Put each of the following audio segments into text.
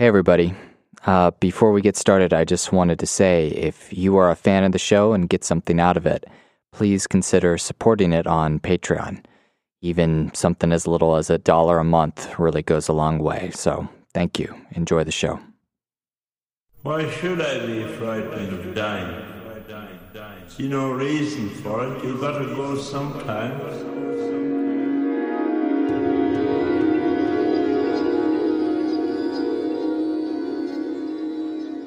Hey everybody, before we get started, I just wanted to say, if you are a fan of the show and get something out of it, please consider supporting it on Patreon. Even something as little as $1 a month really goes a long way, so thank you. Enjoy the show. Why should I be frightened of dying? See no reason for it, you better go sometime.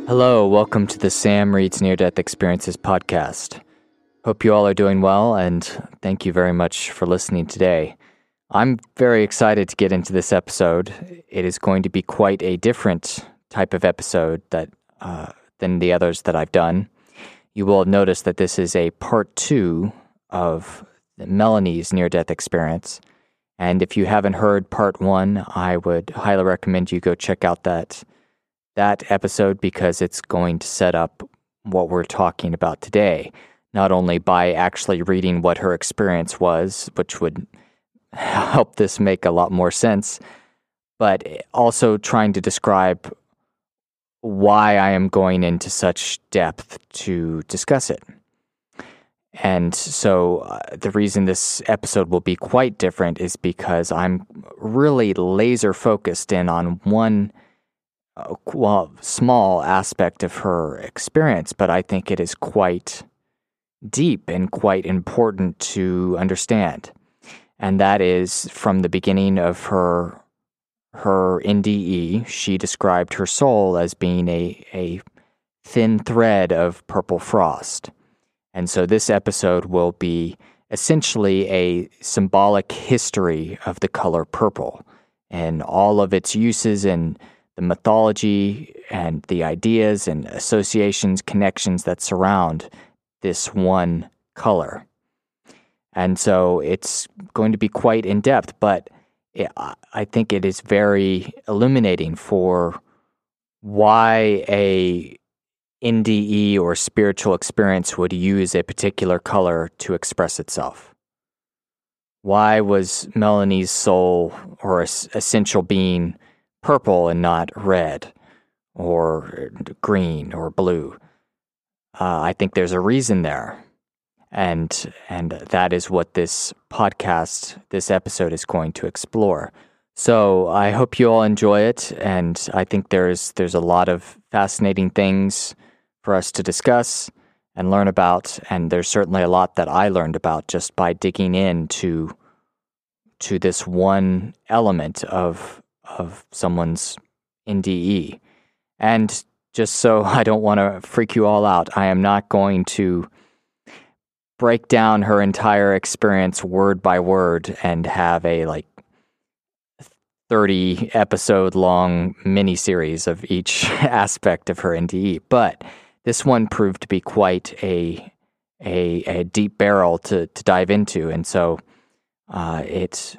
Hello, welcome to the Sam Reed's Near-Death Experiences podcast. Hope you all are doing well, and thank you very much for listening today. I'm very excited to get into this episode. It is going to be quite a different type of episode than the others that I've done. You will notice that this is a part 2 of Melanie's Near-Death Experience, and if you haven't heard part 1, I would highly recommend you go check out that episode, because it's going to set up what we're talking about today, not only by actually reading what her experience was, which would help this make a lot more sense, but also trying to describe why I am going into such depth to discuss it. And so the reason this episode will be quite different is because I'm really laser focused in on one small aspect of her experience, but I think it is quite deep and quite important to understand. And that is, from the beginning of her NDE, she described her soul as being a thin thread of purple frost. And so this episode will be essentially a symbolic history of the color purple and all of its uses and the mythology and the ideas and associations, connections that surround this one color. And so it's going to be quite in-depth, but I think it is very illuminating for why a NDE or spiritual experience would use a particular color to express itself. Why was Melanie's soul or essential being purple and not red or green or blue? I think there's a reason there, and that is what this episode is going to explore. So I hope you all enjoy it, and I think there's a lot of fascinating things for us to discuss and learn about, and there's certainly a lot that I learned about just by digging into to this one element of someone's NDE. And just so I don't want to freak you all out, I am not going to break down her entire experience word by word and have a 30 episode long mini series of each aspect of her NDE, but this one proved to be quite a deep barrel to dive into, and so it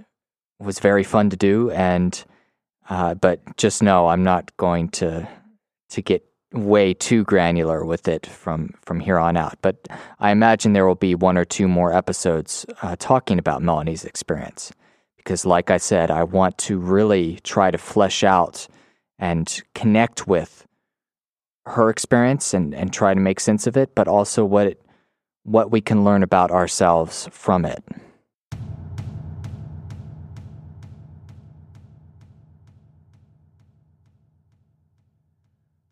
was very fun to do. And but just know I'm not going to get way too granular with it from here on out. But I imagine there will be 1 or 2 more episodes talking about Melanie's experience, because like I said, I want to really try to flesh out and connect with her experience and try to make sense of it, but also what we can learn about ourselves from it.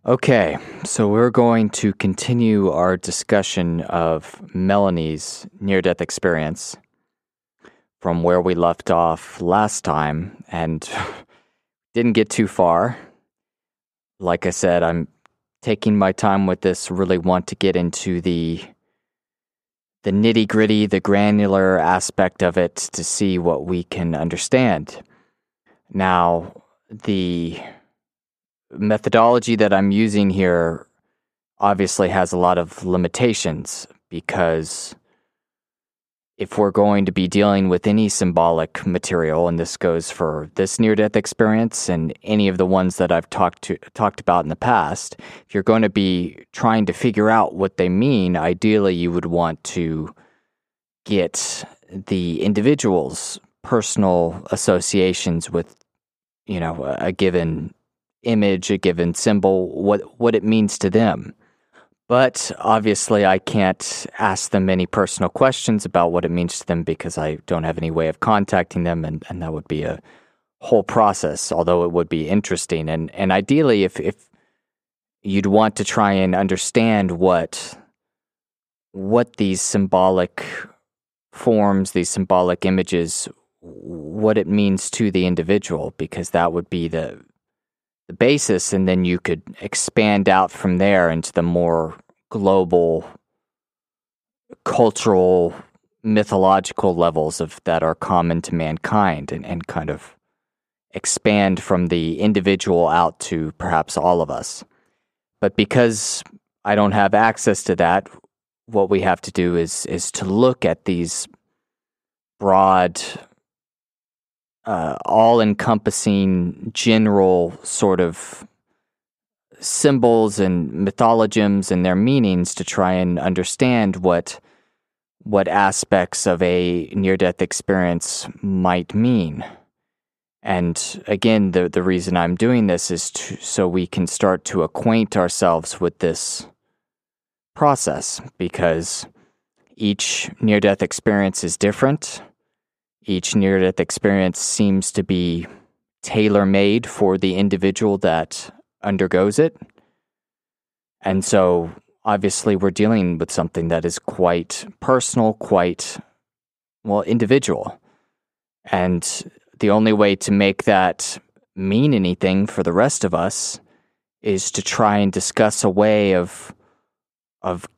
Okay, so we're going to continue our discussion of Melanie's near-death experience from where we left off last time, and didn't get too far. Like I said, I'm taking my time with this, really want to get into the nitty-gritty, the granular aspect of it to see what we can understand. Now, the methodology that I'm using here obviously has a lot of limitations, because if we're going to be dealing with any symbolic material, and this goes for this near-death experience and any of the ones that I've talked about in the past, if you're going to be trying to figure out what they mean, ideally you would want to get the individual's personal associations with, a given image, a given symbol, what it means to them. But obviously I can't ask them any personal questions about what it means to them because I don't have any way of contacting them, and that would be a whole process, although it would be interesting. And ideally, if you'd want to try and understand what these symbolic forms, these symbolic images, what it means to the individual, because that would be the basis, and then you could expand out from there into the more global, cultural, mythological levels of that are common to mankind, and kind of expand from the individual out to perhaps all of us. But because I don't have access to that, what we have to do is to look at these broad, all-encompassing general sort of symbols and mythologisms and their meanings to try and understand what aspects of a near-death experience might mean. And again, the reason I'm doing this is so we can start to acquaint ourselves with this process, because each near-death experience is different. Each near-death experience seems to be tailor-made for the individual that undergoes it. And so, obviously, we're dealing with something that is quite personal, quite, well, individual. And the only way to make that mean anything for the rest of us is to try and discuss a way of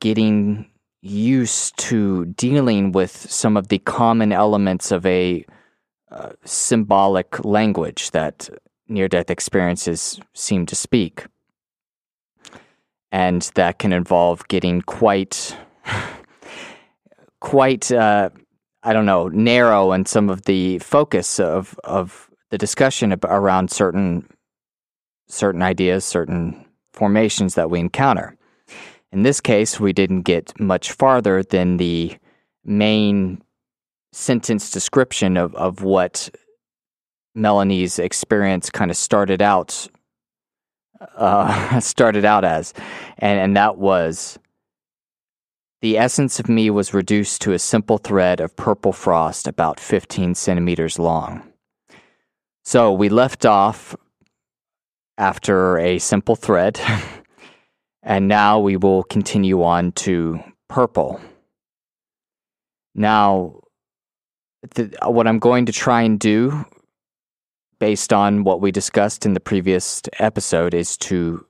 getting used to dealing with some of the common elements of a symbolic language that near-death experiences seem to speak. And that can involve getting quite narrow in some of the focus of the discussion around certain ideas, certain formations that we encounter. In this case, we didn't get much farther than the main sentence description of what Melanie's experience kind of started out as. And that was, the essence of me was reduced to a simple thread of purple frost about 15 centimeters long. So we left off after a simple thread. And now we will continue on to purple. Now, what I'm going to try and do, based on what we discussed in the previous episode, is to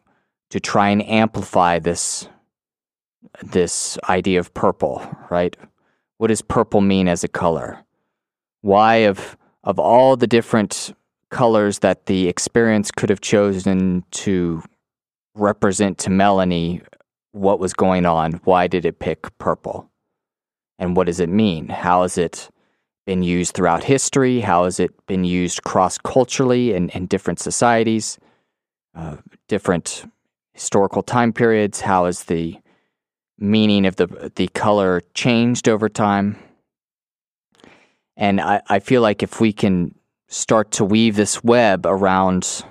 try and amplify this idea of purple, right? What does purple mean as a color? Why, of all the different colors that the experience could have chosen to represent to Melanie what was going on, why did it pick purple? And what does it mean? How has it been used throughout history? How has it been used cross-culturally in different societies, different historical time periods? How has the meaning of the color changed over time? And I feel like if we can start to weave this web around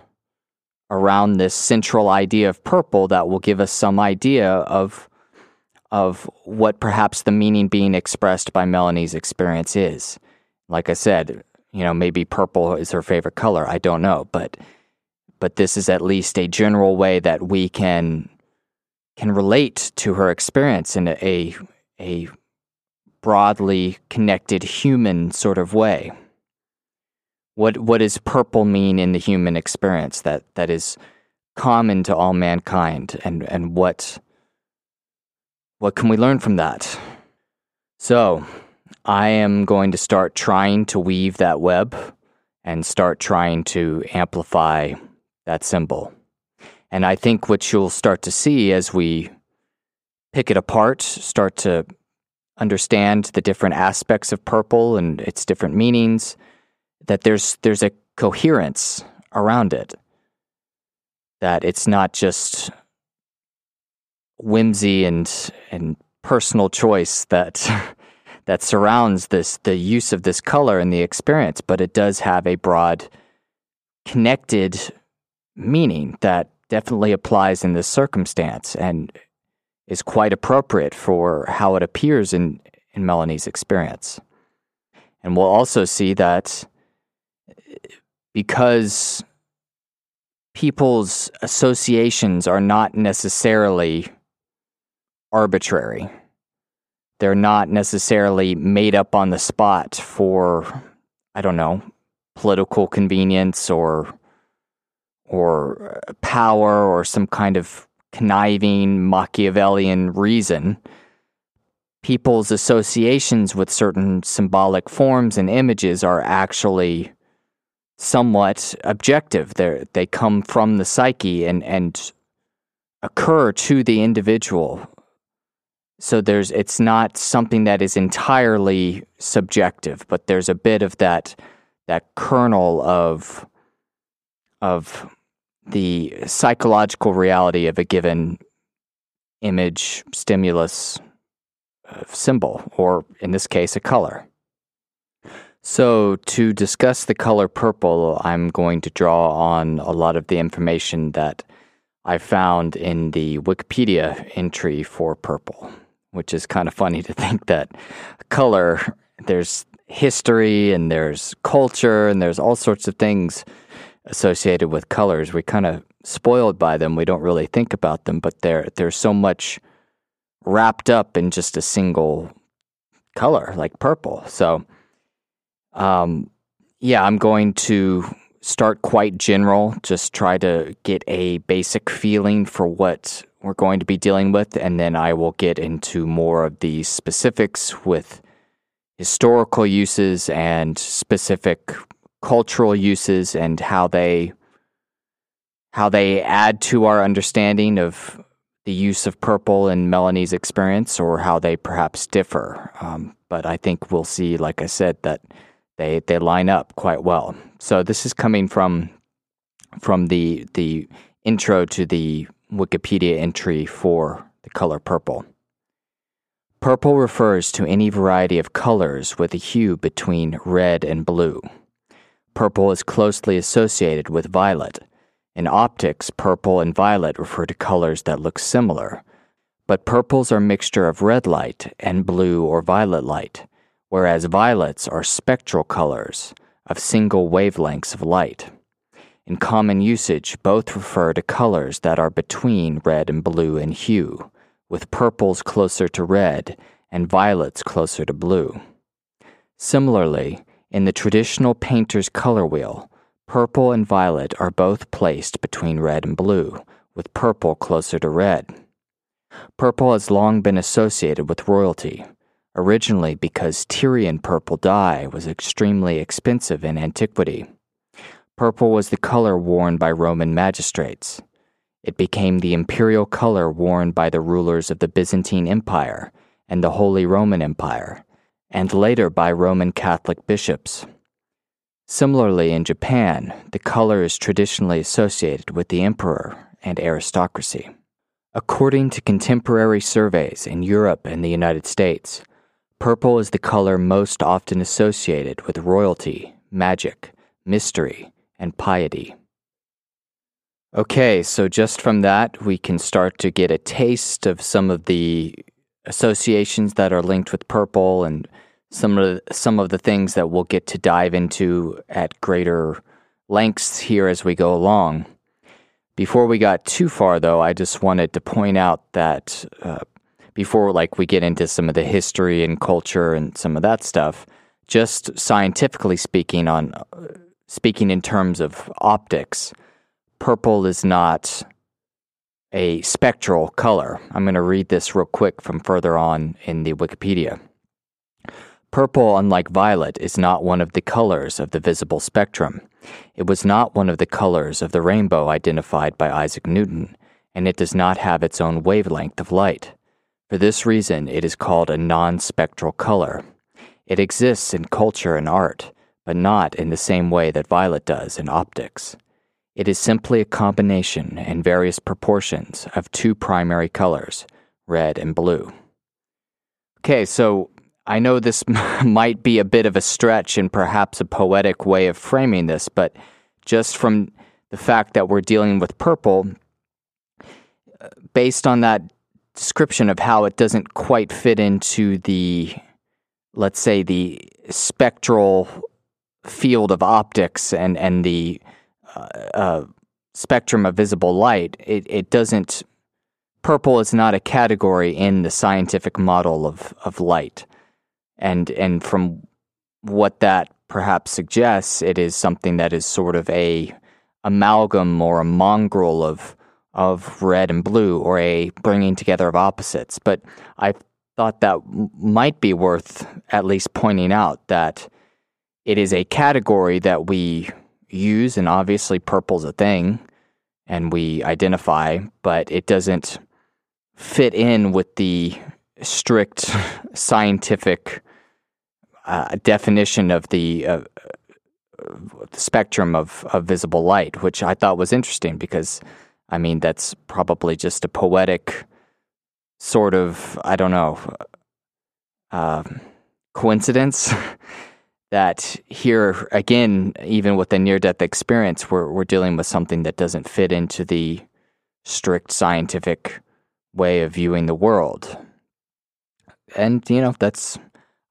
this central idea of purple, that will give us some idea of what perhaps the meaning being expressed by Melanie's experience is. Like I said, maybe purple is her favorite color. I don't know, but this is at least a general way that we can relate to her experience in a broadly connected human sort of way. What does purple mean in the human experience that is common to all mankind, and what can we learn from that? So I am going to start trying to weave that web and start trying to amplify that symbol. And I think what you'll start to see as we pick it apart, start to understand the different aspects of purple and its different meanings, that there's a coherence around it, that it's not just whimsy and personal choice that surrounds the use of this color in the experience, but it does have a broad, connected meaning that definitely applies in this circumstance and is quite appropriate for how it appears in Melanie's experience. And we'll also see that because people's associations are not necessarily arbitrary, they're not necessarily made up on the spot for, I don't know, political convenience or power or some kind of conniving Machiavellian reason. People's associations with certain symbolic forms and images are actually somewhat objective. They come from the psyche and occur to the individual. So it's not something that is entirely subjective, but there's a bit of that kernel of the psychological reality of a given image, stimulus, symbol, or in this case, a color. So to discuss the color purple, I'm going to draw on a lot of the information that I found in the Wikipedia entry for purple, which is kind of funny to think that color, there's history and there's culture and there's all sorts of things associated with colors. We're kind of spoiled by them. We don't really think about them, but there's so much wrapped up in just a single color, like purple. So, I'm going to start quite general, just try to get a basic feeling for what we're going to be dealing with, and then I will get into more of the specifics with historical uses and specific cultural uses and how they add to our understanding of the use of purple in Melanie's experience, or how they perhaps differ. But I think we'll see, like I said, that they line up quite well. So this is coming from the intro to the Wikipedia entry for the color purple. Purple refers to any variety of colors with a hue between red and blue. Purple is closely associated with violet. In optics, purple and violet refer to colors that look similar, but purples are a mixture of red light and blue or violet light, whereas violets are spectral colors of single wavelengths of light. In common usage, both refer to colors that are between red and blue in hue, with purples closer to red and violets closer to blue. Similarly, in the traditional painter's color wheel, purple and violet are both placed between red and blue, with purple closer to red. Purple has long been associated with royalty, originally because Tyrian purple dye was extremely expensive in antiquity. Purple was the color worn by Roman magistrates. It became the imperial color worn by the rulers of the Byzantine Empire and the Holy Roman Empire, and later by Roman Catholic bishops. Similarly, in Japan, the color is traditionally associated with the emperor and aristocracy. According to contemporary surveys in Europe and the United States, purple is the color most often associated with royalty, magic, mystery, and piety. Okay, so just from that, we can start to get a taste of some of the associations that are linked with purple and some of the things that we'll get to dive into at greater lengths here as we go along. Before we got too far, though, I just wanted to point out that before we get into some of the history and culture and some of that stuff, just scientifically speaking, speaking in terms of optics, purple is not a spectral color. I'm going to read this real quick from further on in the Wikipedia. Purple, unlike violet, is not one of the colors of the visible spectrum. It was not one of the colors of the rainbow identified by Isaac Newton, and it does not have its own wavelength of light. For this reason, it is called a non-spectral color. It exists in culture and art, but not in the same way that violet does in optics. It is simply a combination in various proportions of two primary colors, red and blue. Okay, so I know this might be a bit of a stretch and perhaps a poetic way of framing this, but just from the fact that we're dealing with purple, based on that description of how it doesn't quite fit into the, let's say, the spectral field of optics and the spectrum of visible light, it doesn't, purple is not a category in the scientific model of light. And from what that perhaps suggests, it is something that is sort of a amalgam or a mongrel of red and blue, or a bringing together of opposites. But I thought that might be worth at least pointing out that it is a category that we use, and obviously purple's a thing, and we identify, but it doesn't fit in with the strict scientific definition of the spectrum of visible light, which I thought was interesting because, I mean, that's probably just a poetic sort of, I don't know, coincidence that here, again, even with a near-death experience, we're dealing with something that doesn't fit into the strict scientific way of viewing the world. And, you know, that's,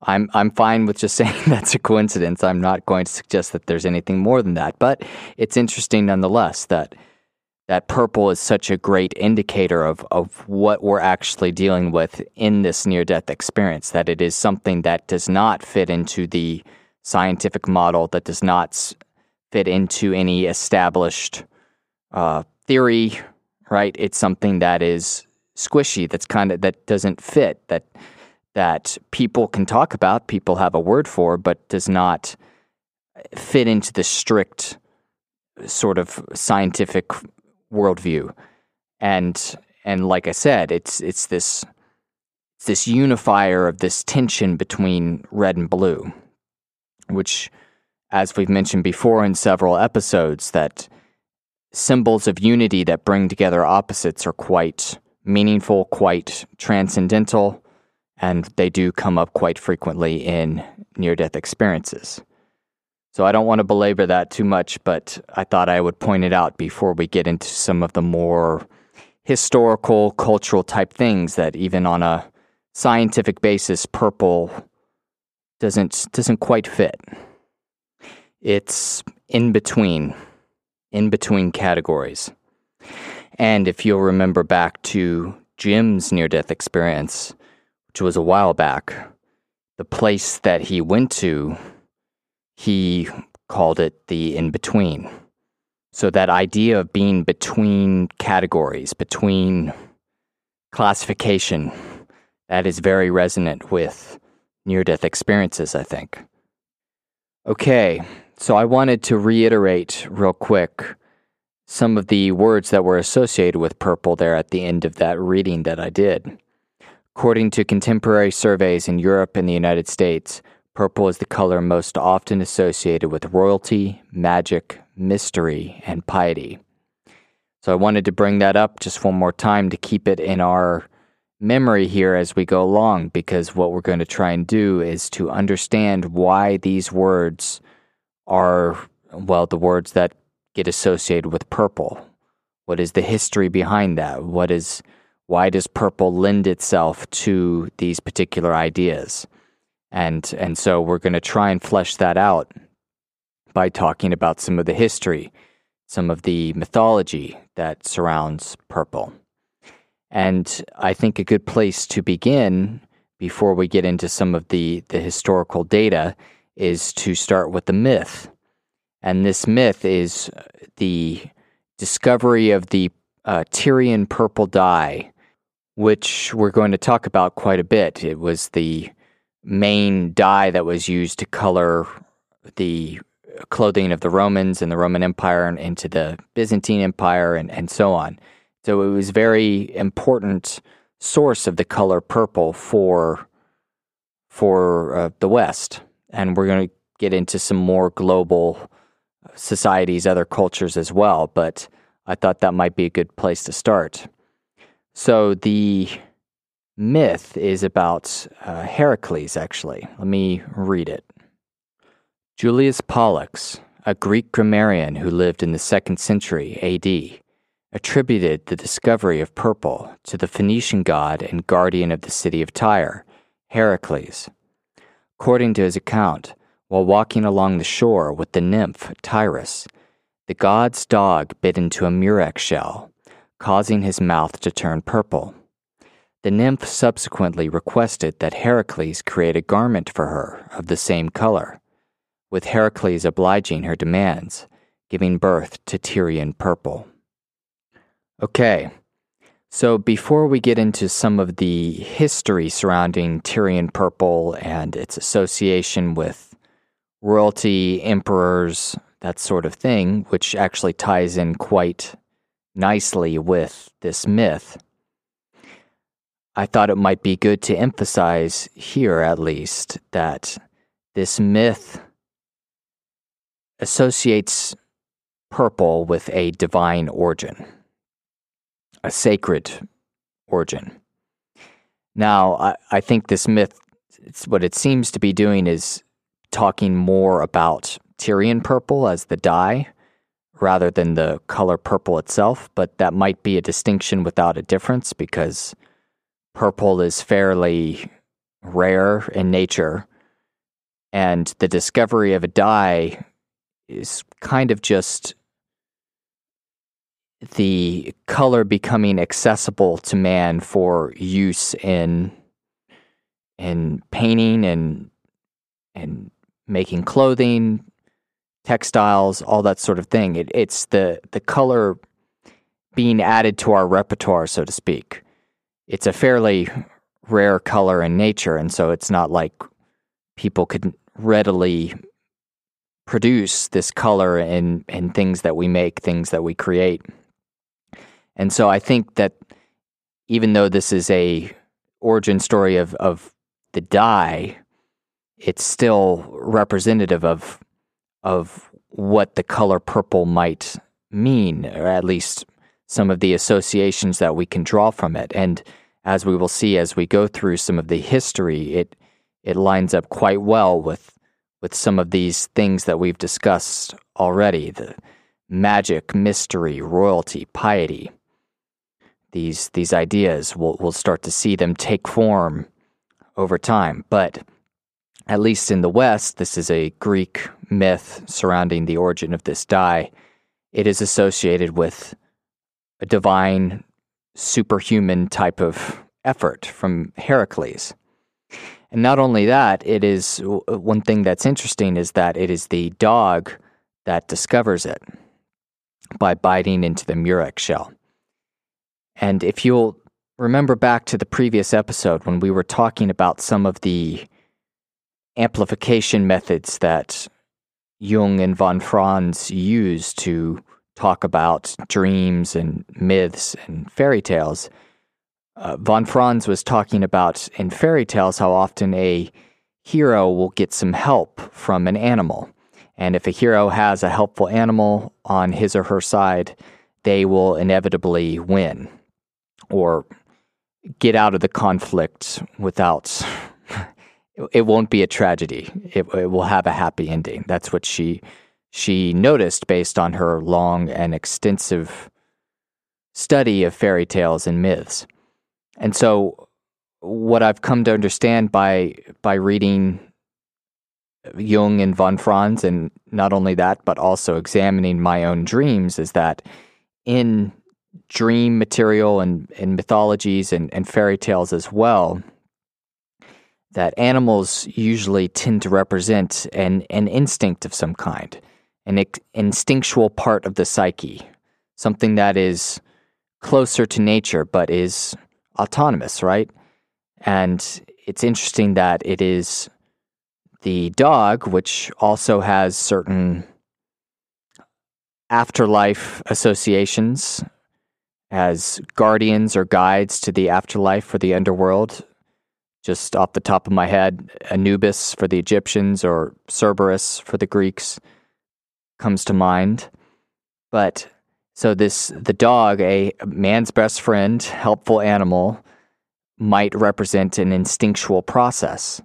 I'm fine with just saying that's a coincidence. I'm not going to suggest that there's anything more than that, but it's interesting nonetheless that purple is such a great indicator of what we're actually dealing with in this near-death experience, that it is something that does not fit into the scientific model, that does not fit into any established theory, right? It's something that is squishy, that doesn't fit, that people can talk about, people have a word for, but does not fit into the strict sort of scientific worldview, and like I said, it's this unifier of this tension between red and blue, which, as we've mentioned before in several episodes, that symbols of unity that bring together opposites are quite meaningful, quite transcendental, and they do come up quite frequently in near-death experiences. So I don't want to belabor that too much, but I thought I would point it out before we get into some of the more historical, cultural type things that even on a scientific basis, purple doesn't quite fit. It's in between categories. And if you'll remember back to Jim's near-death experience, which was a while back, the place that he went to, he called it the in-between. So that idea of being between categories, between classification, that is very resonant with near-death experiences, I think. Okay, so I wanted to reiterate real quick some of the words that were associated with purple there at the end of that reading that I did. According to contemporary surveys in Europe and the United States, purple is the color most often associated with royalty, magic, mystery, and piety. So I wanted to bring that up just one more time to keep it in our memory here as we go along, because what we're going to try and do is to understand why these words are, well, the words that get associated with purple. What is the history behind that? Why does purple lend itself to these particular ideas? And so we're going to try and flesh that out by talking about some of the history, some of the mythology that surrounds purple. And I think a good place to begin before we get into some of the historical data is to start with the myth. And this myth is the discovery of the Tyrian purple dye, which we're going to talk about quite a bit. It was the main dye that was used to color the clothing of the Romans and the Roman Empire and into the Byzantine Empire and so on. So it was a very important source of the color purple for the West. And we're going to get into some more global societies, other cultures as well, but I thought that might be a good place to start. So the myth is about Heracles, actually. Let me read it. Julius Pollux, a Greek grammarian who lived in the 2nd century AD, attributed the discovery of purple to the Phoenician god and guardian of the city of Tyre, Heracles. According to his account, while walking along the shore with the nymph Tyrus, the god's dog bit into a murex shell, causing his mouth to turn purple. The nymph subsequently requested that Heracles create a garment for her of the same color, with Heracles obliging her demands, giving birth to Tyrian purple. Okay, so before we get into some of the history surrounding Tyrian purple and its association with royalty, emperors, that sort of thing, which actually ties in quite nicely with this myth, I thought it might be good to emphasize here, at least, that this myth associates purple with a divine origin, a sacred origin. Now, I think this myth, what it seems to be doing is talking more about Tyrian purple as the dye rather than the color purple itself, but that might be a distinction without a difference because purple is fairly rare in nature, and the discovery of a dye is kind of just the color becoming accessible to man for use in painting and making clothing, textiles, all that sort of thing. It's the color being added to our repertoire, so to speak. It's a fairly rare color in nature, and so it's not like people could readily produce this color in things that we make, things that we create. And so I think that even though this is a origin story of the dye, it's still representative of what the color purple might mean, or at least some of the associations that we can draw from it. And as we will see as we go through some of the history, it lines up quite well with some of these things that we've discussed already, the magic, mystery, royalty, piety. These ideas, we'll start to see them take form over time. But at least in the West, this is a Greek myth surrounding the origin of this dye. It is associated with a divine, superhuman type of effort from Heracles. And not only that, it is one thing that's interesting is that it is the dog that discovers it by biting into the murex shell. And if you'll remember back to the previous episode when we were talking about some of the amplification methods that Jung and von Franz used to talk about dreams and myths and fairy tales. Von Franz was talking about in fairy tales how often a hero will get some help from an animal. And if a hero has a helpful animal on his or her side, they will inevitably win or get out of the conflict without... It won't be a tragedy. It will have a happy ending. That's what she noticed based on her long and extensive study of fairy tales and myths. And so what I've come to understand by reading Jung and von Franz, and not only that, but also examining my own dreams, is that in dream material and mythologies and fairy tales as well, that animals usually tend to represent an instinct of some kind. An instinctual part of the psyche, something that is closer to nature but is autonomous, right? And it's interesting that it is the dog, which also has certain afterlife associations as guardians or guides to the afterlife or the underworld. Just off the top of my head, Anubis for the Egyptians or Cerberus for the Greeks comes to mind. But so the dog, a man's best friend, helpful animal, might represent an instinctual process.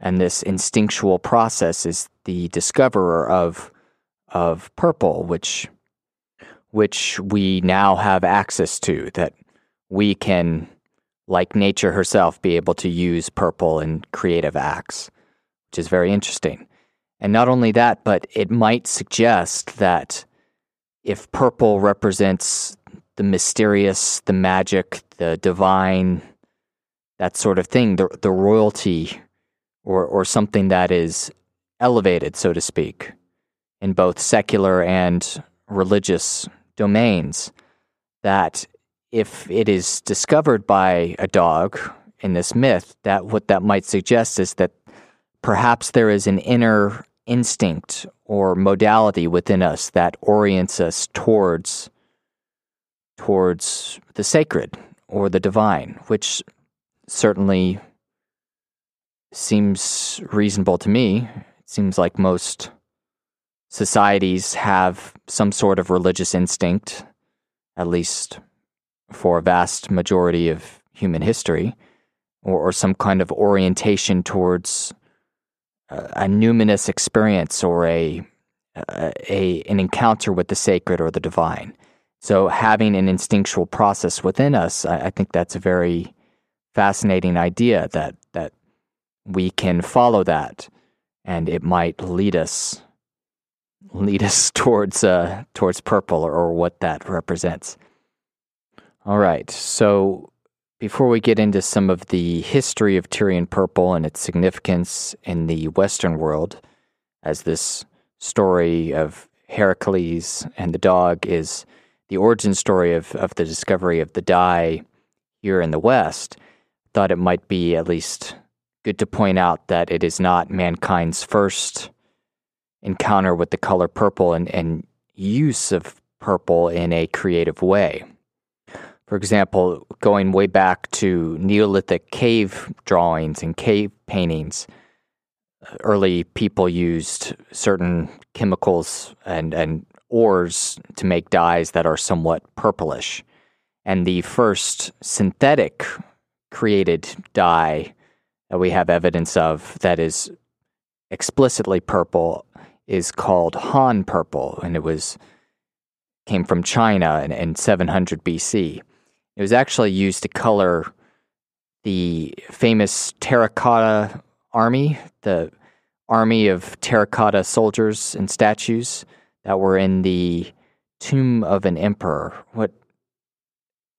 And this instinctual process is the discoverer of of purple, which we now have access to, that we can, like nature herself, be able to use purple in creative acts, which is very interesting. And not only that, but it might suggest that if purple represents the mysterious, the magic, the divine, that sort of thing, the royalty or something that is elevated, so to speak, in both secular and religious domains, that if it is discovered by a dog in this myth, that what that might suggest is that perhaps there is an inner instinct or modality within us that orients us towards the sacred or the divine, which certainly seems reasonable to me. It seems like most societies have some sort of religious instinct, at least for a vast majority of human history, or some kind of orientation towards a numinous experience or an encounter with the sacred or the divine. So having an instinctual process within us, I think that's a very fascinating idea that we can follow that, and it might lead us towards purple or what that represents. All right, so before we get into some of the history of Tyrian purple and its significance in the Western world, as this story of Heracles and the dog is the origin story of the discovery of the dye here in the West, I thought it might be at least good to point out that it is not mankind's first encounter with the color purple and use of purple in a creative way. For example, going way back to Neolithic cave drawings and cave paintings, early people used certain chemicals and ores to make dyes that are somewhat purplish. And the first synthetic created dye that we have evidence of that is explicitly purple is called Han purple, and it came from China in 700 BC. It was actually used to color the famous terracotta army, the army of terracotta soldiers and statues that were in the tomb of an emperor. What?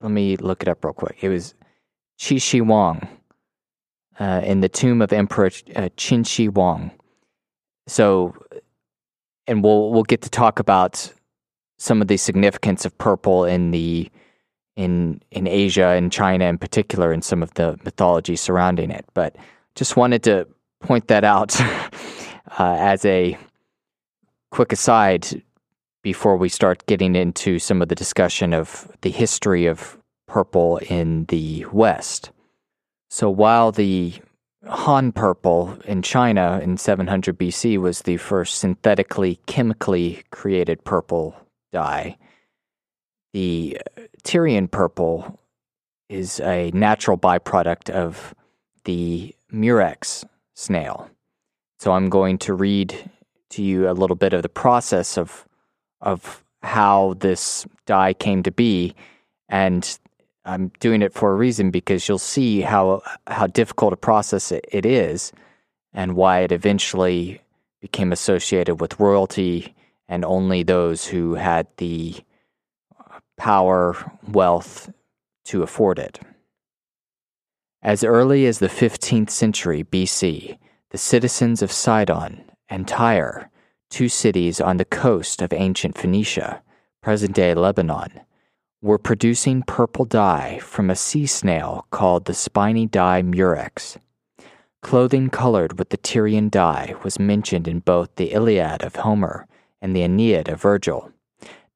Let me look it up real quick. It was Qin Shi Huang, in the tomb of Emperor Qin Shi Huang. So, and we'll get to talk about some of the significance of purple in Asia and China in particular, and some of the mythology surrounding it. But just wanted to point that out as a quick aside before we start getting into some of the discussion of the history of purple in the West. So while the Han purple in China in 700 BC was the first synthetically, chemically created purple dye, the Tyrian purple is a natural byproduct of the murex snail. So I'm going to read to you a little bit of the process of how this dye came to be, and I'm doing it for a reason because you'll see how difficult a process it is and why it eventually became associated with royalty and only those who had the power, wealth to afford it. As early as the 15th century BC, the citizens of Sidon and Tyre, two cities on the coast of ancient Phoenicia, present-day Lebanon, were producing purple dye from a sea snail called the spiny dye murex. Clothing colored with the Tyrian dye was mentioned in both the Iliad of Homer and the Aeneid of Virgil.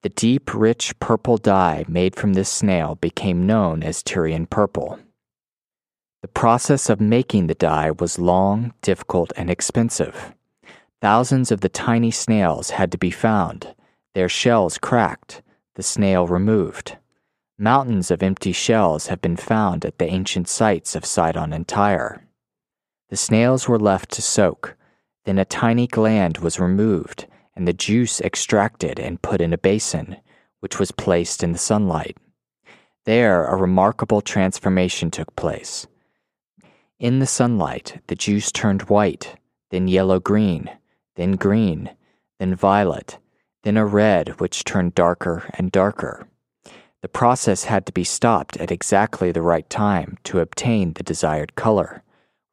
The deep, rich purple dye made from this snail became known as Tyrian purple. The process of making the dye was long, difficult, and expensive. Thousands of the tiny snails had to be found, their shells cracked, the snail removed. Mountains of empty shells have been found at the ancient sites of Sidon and Tyre. The snails were left to soak, then a tiny gland was removed and the juice extracted and put in a basin, which was placed in the sunlight. There, a remarkable transformation took place. In the sunlight, the juice turned white, then yellow-green, then green, then violet, then a red which turned darker and darker. The process had to be stopped at exactly the right time to obtain the desired color,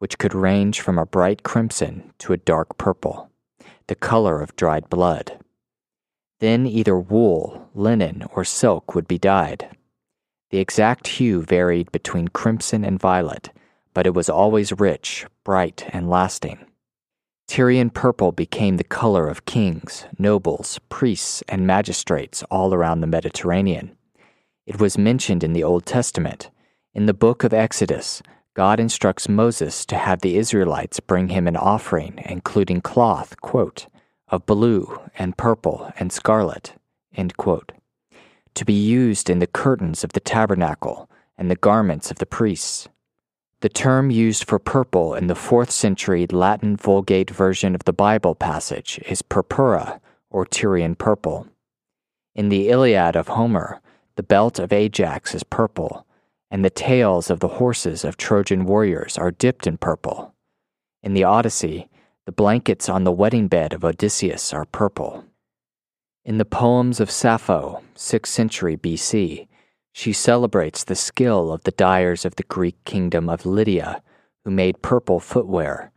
which could range from a bright crimson to a dark purple, the color of dried blood. Then either wool, linen, or silk would be dyed. The exact hue varied between crimson and violet, but it was always rich, bright, and lasting. Tyrian purple became the color of kings, nobles, priests, and magistrates all around the Mediterranean. It was mentioned in the Old Testament. In the book of Exodus, God instructs Moses to have the Israelites bring him an offering, including cloth, quote, of blue and purple and scarlet, end quote, to be used in the curtains of the tabernacle and the garments of the priests. The term used for purple in the 4th century Latin Vulgate version of the Bible passage is purpura, or Tyrian purple. In the Iliad of Homer, the belt of Ajax is purple, and the tails of the horses of Trojan warriors are dipped in purple. In the Odyssey, the blankets on the wedding bed of Odysseus are purple. In the poems of Sappho, 6th century BC, she celebrates the skill of the dyers of the Greek kingdom of Lydia, who made purple footwear.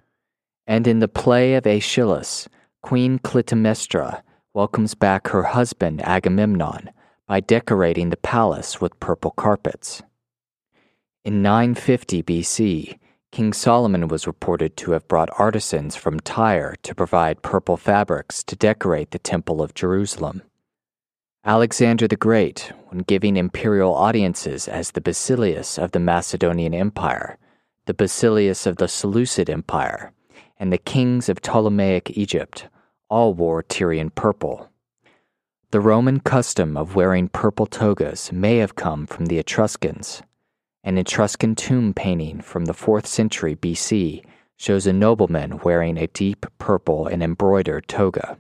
And in the play of Aeschylus, Queen Clytemnestra welcomes back her husband Agamemnon by decorating the palace with purple carpets. In 950 BC, King Solomon was reported to have brought artisans from Tyre to provide purple fabrics to decorate the Temple of Jerusalem. Alexander the Great, when giving imperial audiences as the Basilius of the Macedonian Empire, the Basilius of the Seleucid Empire, and the kings of Ptolemaic Egypt, all wore Tyrian purple. The Roman custom of wearing purple togas may have come from the Etruscans. An Etruscan tomb painting from the 4th century BC shows a nobleman wearing a deep purple and embroidered toga.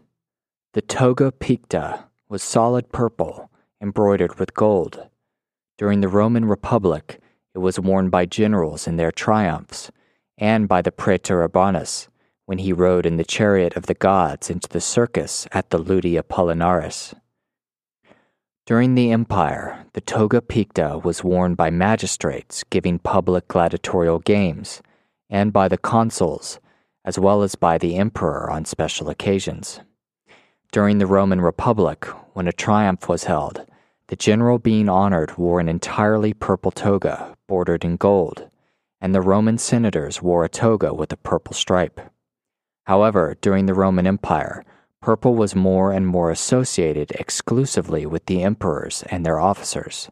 The toga picta was solid purple, embroidered with gold. During the Roman Republic, it was worn by generals in their triumphs, and by the praetor urbanus, when he rode in the chariot of the gods into the circus at the Ludi Apollinaris. During the empire, the toga picta was worn by magistrates giving public gladiatorial games, and by the consuls, as well as by the emperor on special occasions. During the Roman Republic, when a triumph was held, the general being honored wore an entirely purple toga bordered in gold, and the Roman senators wore a toga with a purple stripe. However, during the Roman Empire, purple was more and more associated exclusively with the emperors and their officers.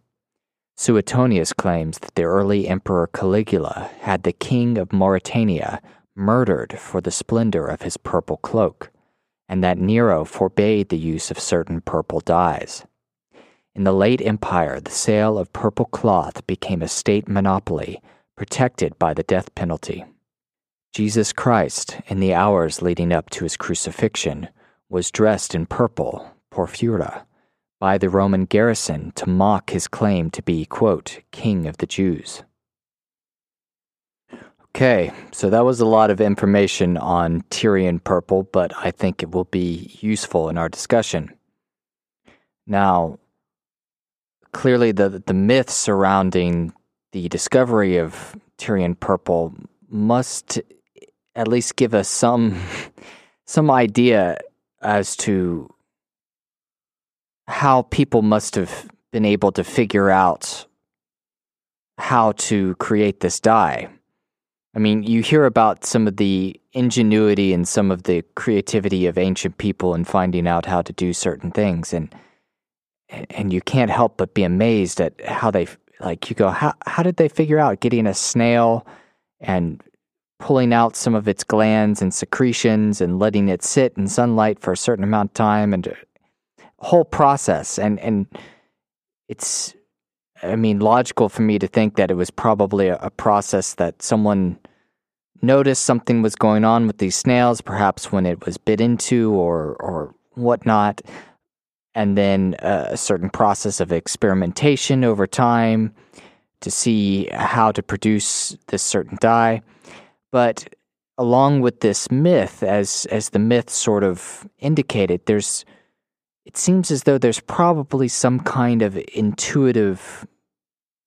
Suetonius claims that the early emperor Caligula had the king of Mauritania murdered for the splendor of his purple cloak, and that Nero forbade the use of certain purple dyes. In the late empire, the sale of purple cloth became a state monopoly protected by the death penalty. Jesus Christ, in the hours leading up to his crucifixion, was dressed in purple, porphyra, by the Roman garrison to mock his claim to be, quote, king of the Jews. Okay, so that was a lot of information on Tyrian purple, but I think it will be useful in our discussion. Now, clearly the myths surrounding the discovery of Tyrian purple must at least give us some idea as to how people must have been able to figure out how to create this dye. I mean, you hear about some of the ingenuity and some of the creativity of ancient people in finding out how to do certain things, and you can't help but be amazed at how they, like, you go, how did they figure out getting a snail and pulling out some of its glands and secretions and letting it sit in sunlight for a certain amount of time, and whole process. And it's, I mean, logical for me to think that it was probably a process that someone noticed something was going on with these snails, perhaps when it was bit into or whatnot, and then a certain process of experimentation over time to see how to produce this certain dye. But along with this myth, as the myth sort of indicated, it seems as though there's probably some kind of intuitive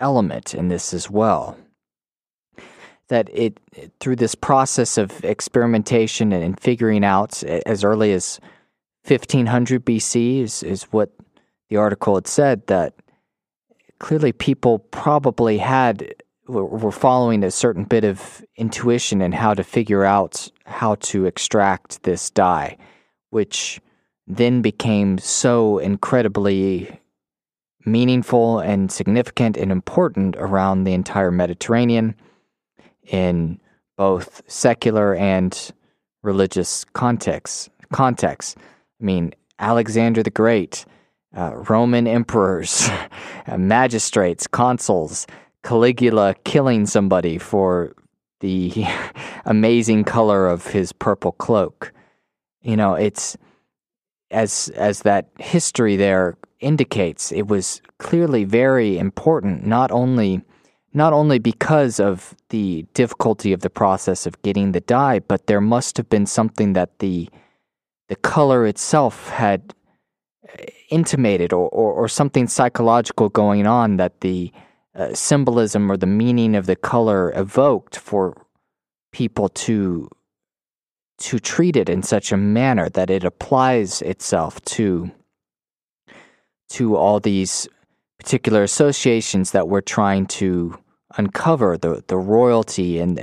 element in this as well. That it, through this process of experimentation and figuring out as early as 1500 BC is what the article had said, that clearly people probably were following a certain bit of intuition in how to figure out how to extract this dye, which then became so incredibly meaningful and significant and important around the entire Mediterranean in both secular and religious contexts. I mean, Alexander the Great, Roman emperors, magistrates, consuls, Caligula killing somebody for the amazing color of his purple cloak. You know, it's as that history there indicates, it was clearly very important, not only because of the difficulty of the process of getting the dye, but there must have been something that the color itself had intimated or something psychological going on that the symbolism or the meaning of the color evoked for people to treat it in such a manner that it applies itself to all these particular associations that we're trying to uncover, the royalty and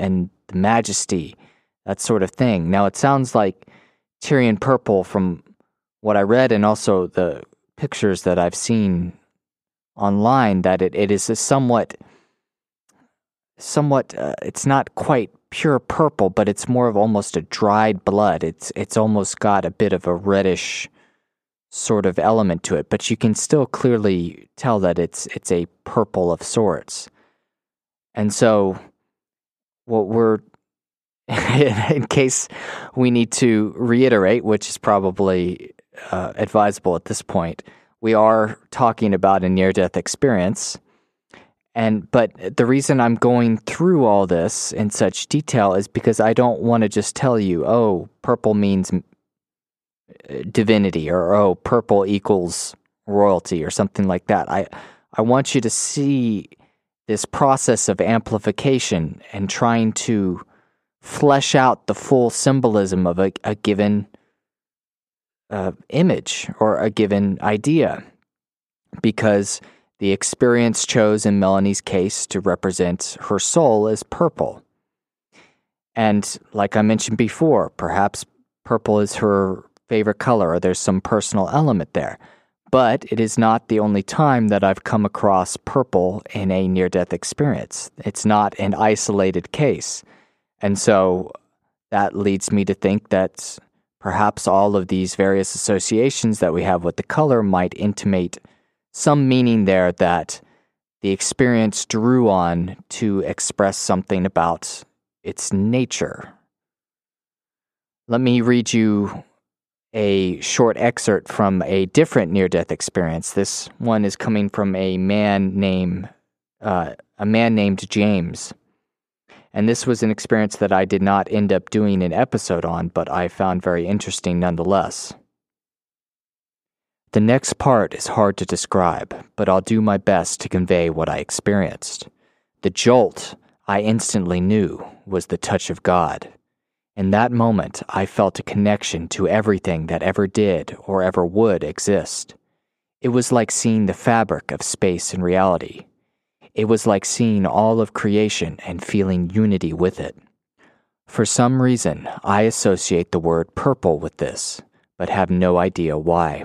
the majesty, that sort of thing. Now, it sounds like Tyrian purple, from what I read and also the pictures that I've seen online, that it is a somewhat, it's not quite pure purple, but it's more of almost a dried blood. It's almost got a bit of a reddish sort of element to it, but you can still clearly tell that it's a purple of sorts. And so what we're, in case we need to reiterate, which is probably advisable at this point, we are talking about a near-death experience. But the reason I'm going through all this in such detail is because I don't want to just tell you, oh, purple means divinity, or oh, purple equals royalty, or something like that. I want you to see this process of amplification and trying to flesh out the full symbolism of a given image or a given idea, because the experience chose, in Melanie's case, to represent her soul as purple. And like I mentioned before, perhaps purple is her favorite color, or there's some personal element there. But it is not the only time that I've come across purple in a near-death experience. It's not an isolated case. And so that leads me to think that perhaps all of these various associations that we have with the color might intimate some meaning there that the experience drew on to express something about its nature. Let me read you a short excerpt from a different near-death experience. This one is coming from a man named James, and this was an experience that I did not end up doing an episode on, but I found very interesting nonetheless. The next part is hard to describe, but I'll do my best to convey what I experienced. The jolt, I instantly knew, was the touch of God. In that moment, I felt a connection to everything that ever did or ever would exist. It was like seeing the fabric of space and reality. It was like seeing all of creation and feeling unity with it. For some reason, I associate the word purple with this, but have no idea why.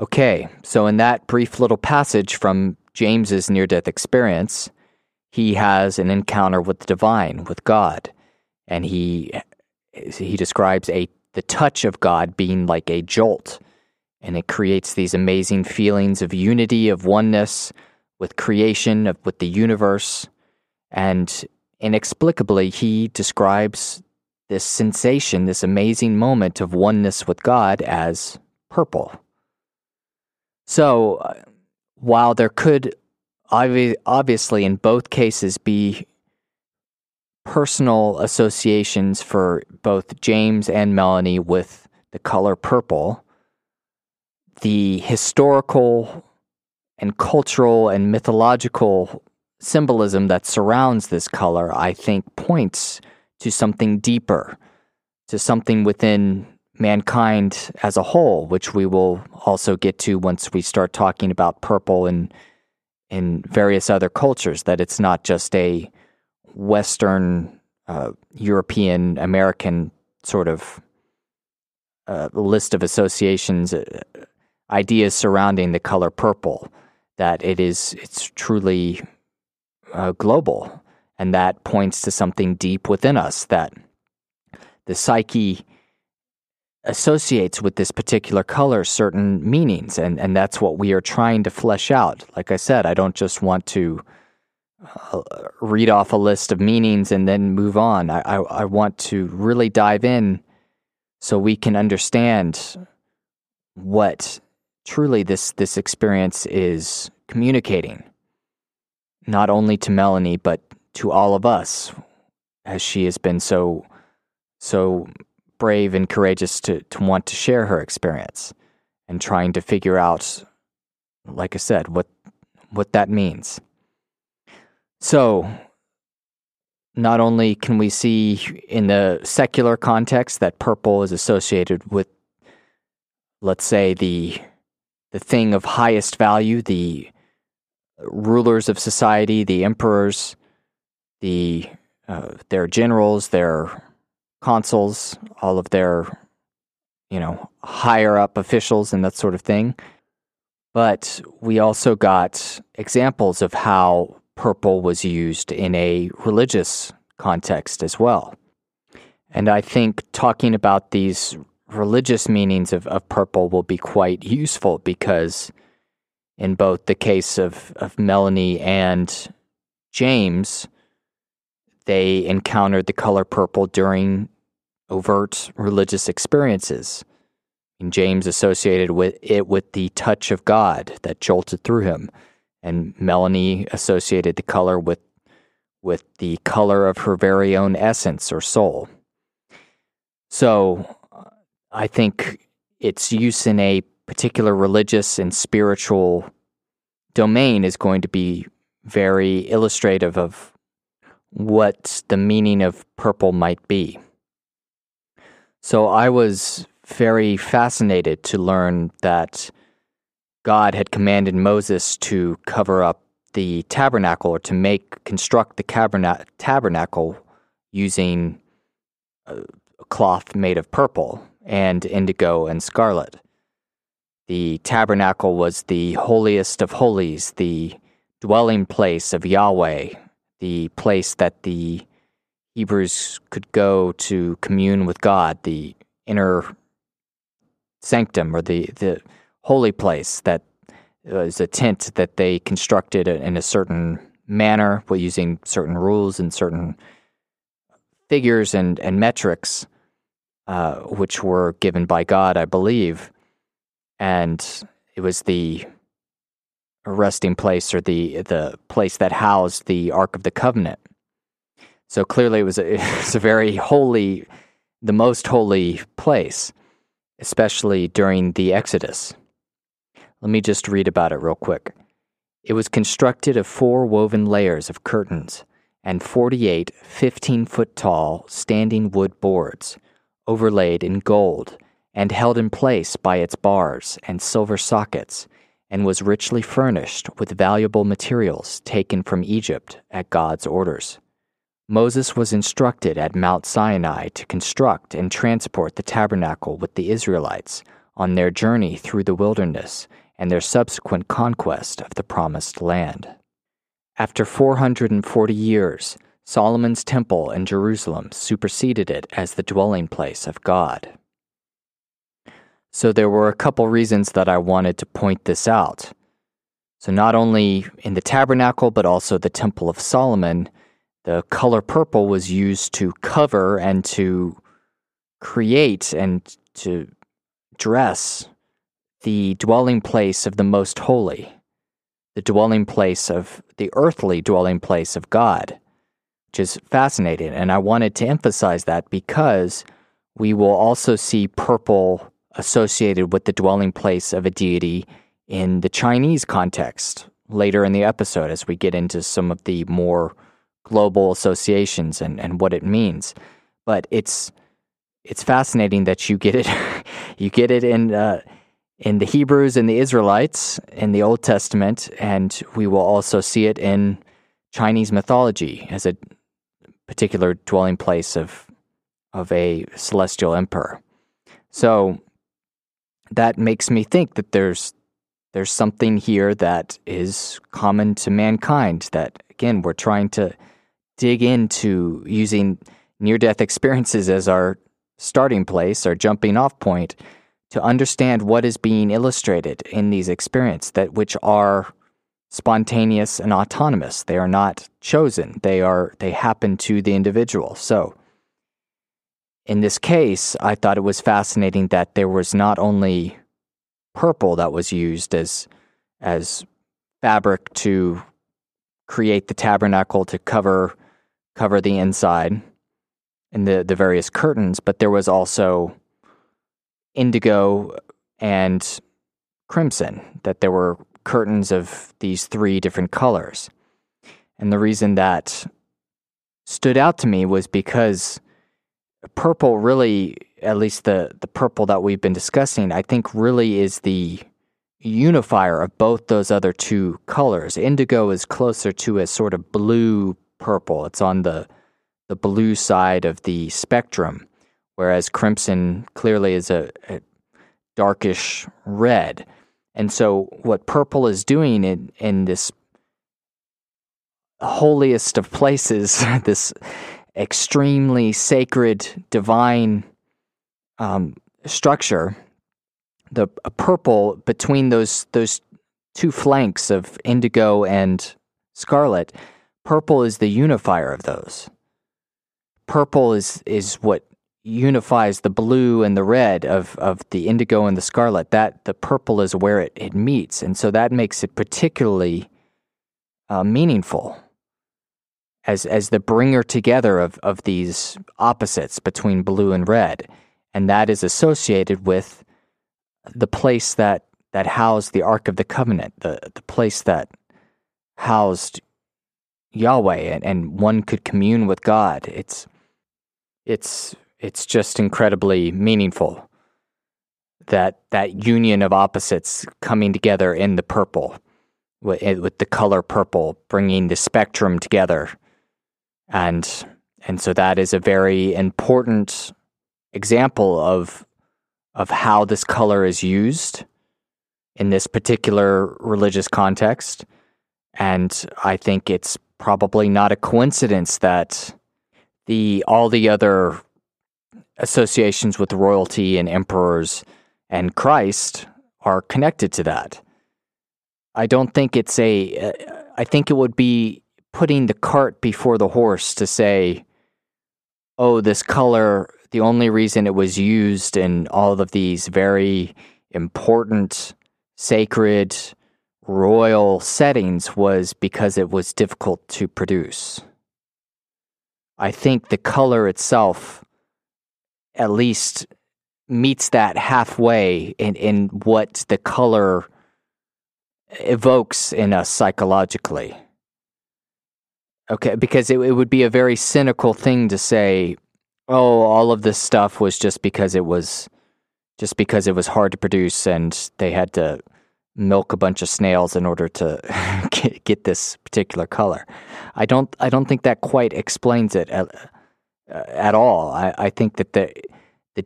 Okay, so in that brief little passage from James's near-death experience, he has an encounter with the divine, with God. And he describes the touch of God being like a jolt, and it creates these amazing feelings of unity, of oneness with creation, with the universe. And inexplicably, he describes this sensation, this amazing moment of oneness with God as purple. So while there could obviously in both cases be personal associations for both James and Melanie with the color purple, the historical and cultural and mythological symbolism that surrounds this color, I think, points to something deeper, to something within mankind as a whole, which we will also get to once we start talking about purple in various other cultures, that it's not just a Western, European, American sort of list of associations, ideas surrounding the color purple, that it's truly global, and that points to something deep within us that the psyche associates with this particular color certain meanings, and that's what we are trying to flesh out. Like I said, I don't just want to read off a list of meanings and then move on. I want to really dive in so we can understand what truly this experience is communicating, not only to Melanie, but to all of us, as she has been so brave and courageous to want to share her experience and trying to figure out, like I said, what that means. So not only can we see in the secular context that purple is associated with, let's say, the thing of highest value, the rulers of society, the emperors, their generals, their consuls, all of their, higher up officials and that sort of thing. But we also got examples of how purple was used in a religious context as well. And I think talking about these religious meanings of purple will be quite useful, because in both the case of Melanie and James, they encountered the color purple during overt religious experiences. And James associated with the touch of God that jolted through him. And Melanie associated the color with the color of her very own essence or soul. So I think its use in a particular religious and spiritual domain is going to be very illustrative of what the meaning of purple might be. So I was very fascinated to learn that God had commanded Moses to cover up the tabernacle, or to construct the tabernacle using a cloth made of purple and indigo and scarlet. The tabernacle was the holiest of holies, the dwelling place of Yahweh, the place that the Hebrews could go to commune with God, the inner sanctum, or the holy place that was a tent that they constructed in a certain manner, using certain rules and certain figures and metrics, which were given by God, I believe. And it was the resting place, or the place that housed the Ark of the Covenant. So clearly it was a very holy, the most holy place, especially during the Exodus. Let me just read about it real quick. It was constructed of 4 woven layers of curtains and 48 15-foot-tall standing wood boards, overlaid in gold and held in place by its bars and silver sockets, and was richly furnished with valuable materials taken from Egypt at God's orders. Moses was instructed at Mount Sinai to construct and transport the tabernacle with the Israelites on their journey through the wilderness and their subsequent conquest of the promised land. After 440 years, Solomon's temple in Jerusalem superseded it as the dwelling place of God. So there were a couple reasons that I wanted to point this out. So not only in the tabernacle, but also the Temple of Solomon, The color purple was used to cover and to create and to dress the dwelling place of the Most Holy, the dwelling place of the earthly dwelling place of God, which is fascinating. And I wanted to emphasize that because we will also see purple associated with the dwelling place of a deity in the Chinese context later in the episode as we get into some of the more global associations and what it means. But it's fascinating that you get it you get it in the Hebrews and the Israelites in the Old Testament, and we will also see it in Chinese mythology as a particular dwelling place of a celestial emperor. So that makes me think that there's something here that is common to mankind that, again, we're trying to dig into using near-death experiences as our starting place, our jumping-off point, to understand what is being illustrated in these experiences, that which are spontaneous and autonomous. They are not chosen. They happen to the individual. So in this case, I thought it was fascinating that there was not only purple that was used as fabric to create the tabernacle to cover the inside and the various curtains, but there was also indigo and crimson, that there were curtains of these three different colors. And the reason that stood out to me was because purple really, at least the purple that we've been discussing, I think really is the unifier of both those other two colors. Indigo is closer to a sort of blue purple. It's on the blue side of the spectrum, whereas crimson clearly is a darkish red. And so what purple is doing in this holiest of places, this extremely sacred, divine structure, the purple between those two flanks of indigo and scarlet, purple is the unifier of those. Purple is what unifies the blue and the red of the indigo and the scarlet. That the purple is where it meets, and so that makes it particularly meaningful as the bringer together of these opposites between blue and red, and that is associated with the place that housed the Ark of the Covenant, the place that housed Yahweh, and one could commune with God. It's just incredibly meaningful, that union of opposites coming together in the purple, with the color purple, bringing the spectrum together. And so that is a very important example of how this color is used in this particular religious context. And I think it's probably not a coincidence that all the other associations with royalty and emperors and Christ are connected to that. I don't think it's I think it would be putting the cart before the horse to say, oh, this color, the only reason it was used in all of these very important, sacred, royal settings was because it was difficult to produce. I think the color itself at least meets that halfway in what the color evokes in us psychologically. Okay, because it would be a very cynical thing to say, "Oh, all of this stuff was just because it was hard to produce, and they had to milk a bunch of snails in order to get this particular color." I don't think that quite explains it at all. I think that the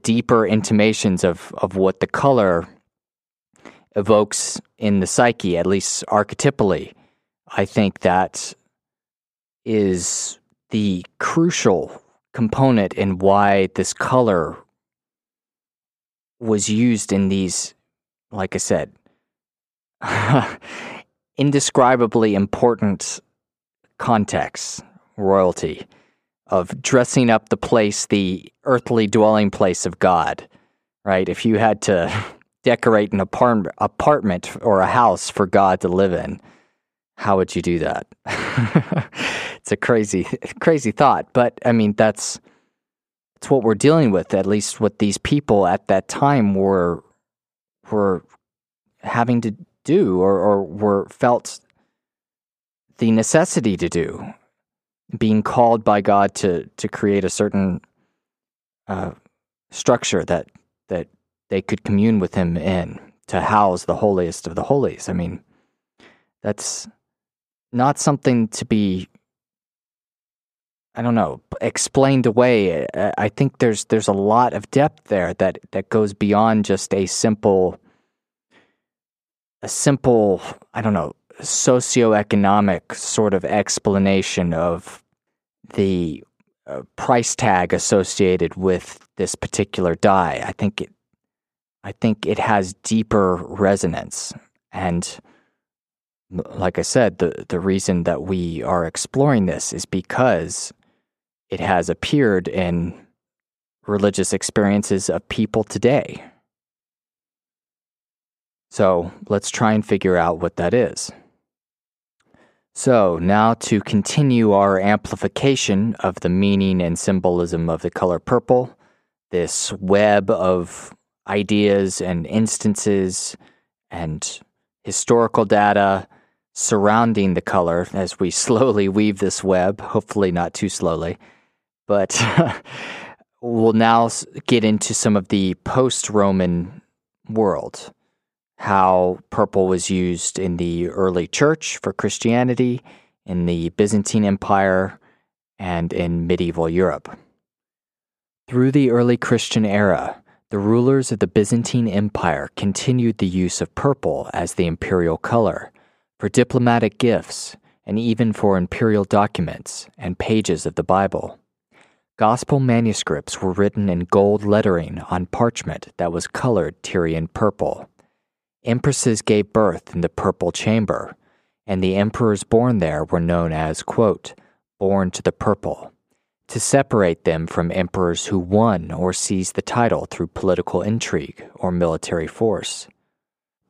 deeper intimations of what the color evokes in the psyche, at least archetypally, I think that is the crucial component in why this color was used in these, like I said, indescribably important contexts royalty, of dressing up the place, the earthly dwelling place of God, right? If you had to decorate an apartment or a house for God to live in, how would you do that? It's a crazy thought, but I mean, that's what we're dealing with, at least what these people at that time were having to do or were felt the necessity to do, being called by God to create a certain structure that they could commune with him in, to house the holiest of the holies. I mean, that's not something to be, I don't know, explained away. I think there's a lot of depth there that goes beyond just a simple, I don't know, socioeconomic sort of explanation of the price tag associated with this particular dye. I think it has deeper resonance, and like I said, the reason that we are exploring this is because it has appeared in religious experiences of people today. So let's try and figure out what that is. So now, to continue our amplification of the meaning and symbolism of the color purple, this web of ideas and instances and historical data surrounding the color as we slowly weave this web, hopefully not too slowly, but we'll now get into some of the post-Roman world, how purple was used in the early church for Christianity, in the Byzantine Empire, and in medieval Europe. Through the early Christian era, the rulers of the Byzantine Empire continued the use of purple as the imperial color for diplomatic gifts and even for imperial documents and pages of the Bible. Gospel manuscripts were written in gold lettering on parchment that was colored Tyrian purple. Empresses gave birth in the purple chamber, and the emperors born there were known as, quote, born to the purple, to separate them from emperors who won or seized the title through political intrigue or military force.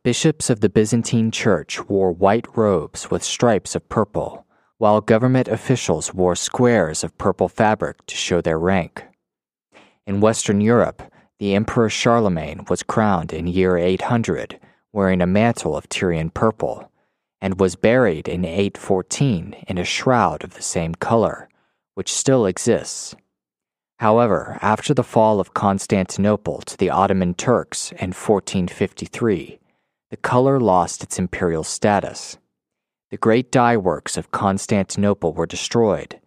Bishops of the Byzantine Church wore white robes with stripes of purple, while government officials wore squares of purple fabric to show their rank. In Western Europe, the Emperor Charlemagne was crowned in year 800, wearing a mantle of Tyrian purple, and was buried in 814 in a shroud of the same color, which still exists. However, after the fall of Constantinople to the Ottoman Turks in 1453, the color lost its imperial status. The great dye works of Constantinople were destroyed,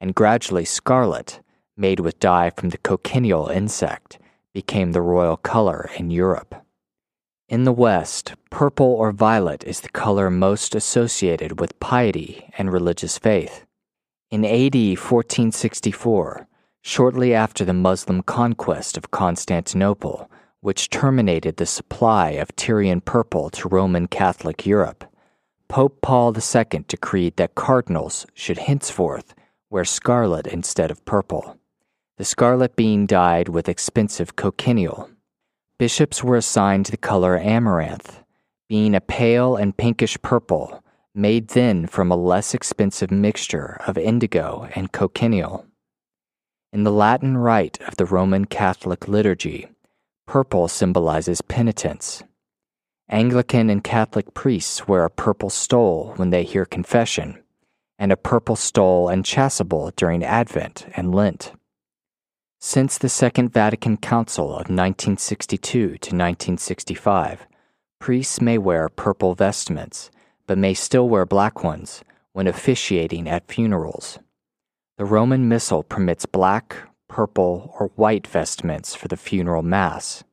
and gradually scarlet, made with dye from the cochineal insect, became the royal color in Europe. In the West, purple or violet is the color most associated with piety and religious faith. In AD 1464, shortly after the Muslim conquest of Constantinople, which terminated the supply of Tyrian purple to Roman Catholic Europe, Pope Paul II decreed that cardinals should henceforth wear scarlet instead of purple, the scarlet being dyed with expensive cochineal. Bishops were assigned the color amaranth, being a pale and pinkish purple made then from a less expensive mixture of indigo and cochineal. In the Latin rite of the Roman Catholic liturgy, purple symbolizes penitence. Anglican and Catholic priests wear a purple stole when they hear confession, and a purple stole and chasuble during Advent and Lent. Since the Second Vatican Council of 1962 to 1965, priests may wear purple vestments, but may still wear black ones when officiating at funerals. The Roman Missal permits black, purple, or white vestments for the funeral mass.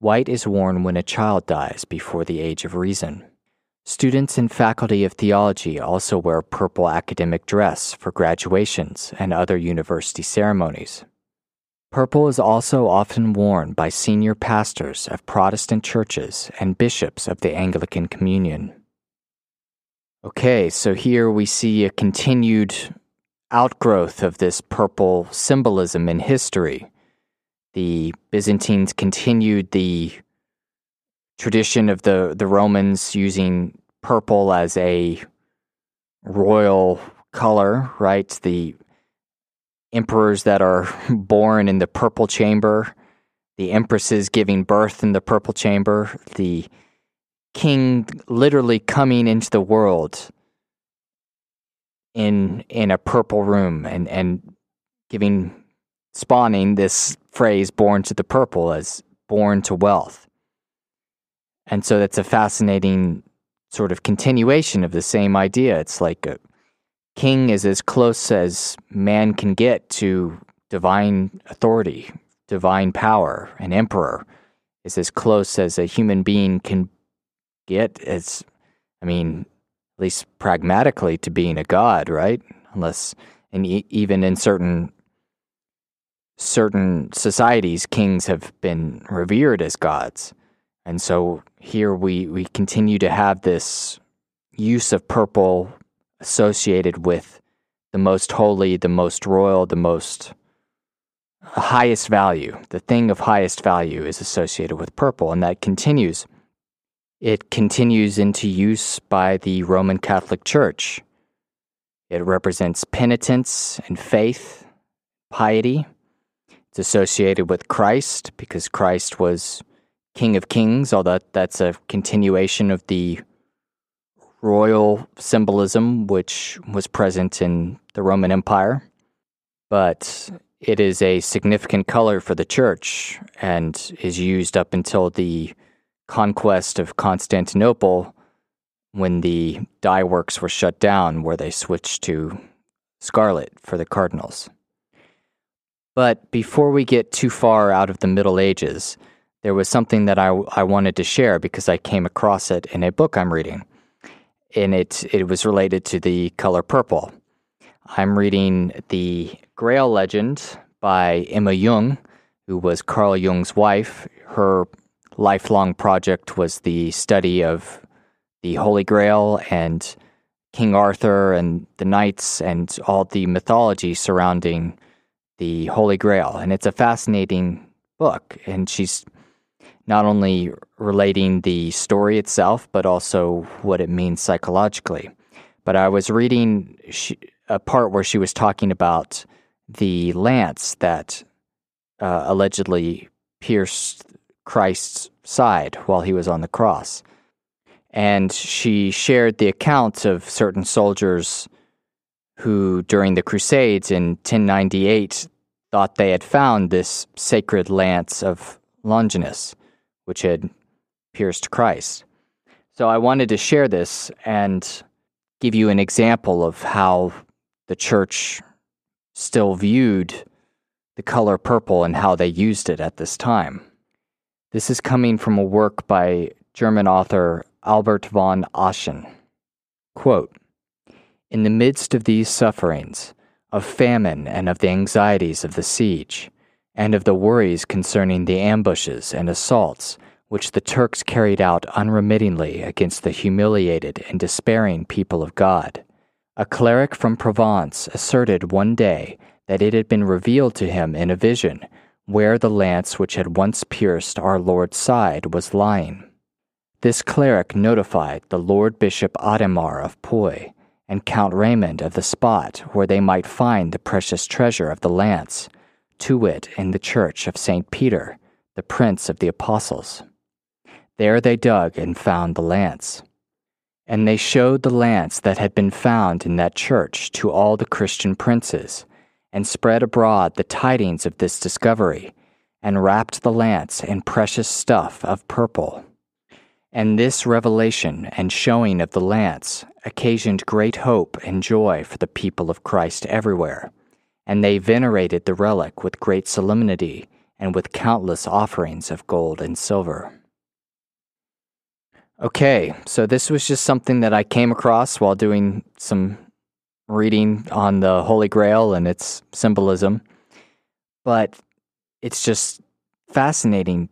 White is worn when a child dies before the age of reason. Students and faculty of theology also wear purple academic dress for graduations and other university ceremonies. Purple is also often worn by senior pastors of Protestant churches and bishops of the Anglican Communion. Okay, so here we see a continued outgrowth of this purple symbolism in history. The Byzantines continued the tradition of the Romans using purple as a royal color, right? The emperors that are born in the purple chamber, the empresses giving birth in the purple chamber, the king literally coming into the world in a purple room and giving, spawning this phrase born to the purple as born to wealth. And so that's a fascinating sort of continuation of the same idea. It's like a king is as close as man can get to divine authority, divine power. An emperor is as close as a human being can get, as, I mean, at least pragmatically, to being a god, right? Unless, and even in certain societies, kings have been revered as gods. And so here we continue to have this use of purple associated with the most holy, the most royal, the most highest value. The thing of highest value is associated with purple, and that continues. It continues into use by the Roman Catholic Church. It represents penitence and faith, piety. It's associated with Christ because Christ was King of Kings, although that's a continuation of the royal symbolism which was present in the Roman Empire. But it is a significant color for the church and is used up until the conquest of Constantinople, when the dye works were shut down, where they switched to scarlet for the cardinals. But before we get too far out of the Middle Ages, there was something that I wanted to share because I came across it in a book I'm reading, and it was related to the color purple. I'm reading The Grail Legend by Emma Jung, who was Carl Jung's wife. Her lifelong project was the study of the Holy Grail and King Arthur and the knights and all the mythology surrounding the Holy Grail. And it's a fascinating book, and she's not only relating the story itself, but also what it means psychologically. But I was reading a part where she was talking about the lance that allegedly pierced Christ's side while he was on the cross. And she shared the accounts of certain soldiers who, during the Crusades in 1098, thought they had found this sacred lance of Longinus, which had pierced Christ. So I wanted to share this and give you an example of how the church still viewed the color purple and how they used it at this time. This is coming from a work by German author Albert von Aschen. Quote, "In the midst of these sufferings, of famine and of the anxieties of the siege, and of the worries concerning the ambushes and assaults which the Turks carried out unremittingly against the humiliated and despairing people of God. A cleric from Provence asserted one day that it had been revealed to him in a vision where the lance which had once pierced our Lord's side was lying. This cleric notified the Lord Bishop Adhemar of Puy and Count Raymond of the spot where they might find the precious treasure of the lance, to wit, in the church of St. Peter, the Prince of the Apostles. There they dug and found the lance. And they showed the lance that had been found in that church to all the Christian princes, and spread abroad the tidings of this discovery, and wrapped the lance in precious stuff of purple. And this revelation and showing of the lance occasioned great hope and joy for the people of Christ everywhere. And they venerated the relic with great solemnity and with countless offerings of gold and silver." Okay, so this was just something that I came across while doing some reading on the Holy Grail and its symbolism. But it's just fascinating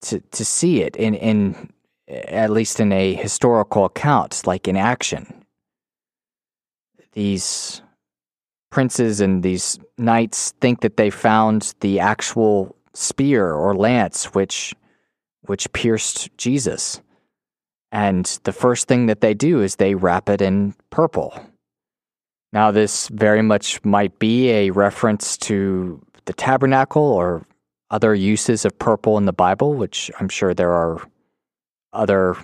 to see it in at least in a historical account, like in action. These princes and these knights think that they found the actual spear or lance which pierced Jesus. And the first thing that they do is they wrap it in purple. Now, this very much might be a reference to the tabernacle or other uses of purple in the Bible, which I'm sure there are other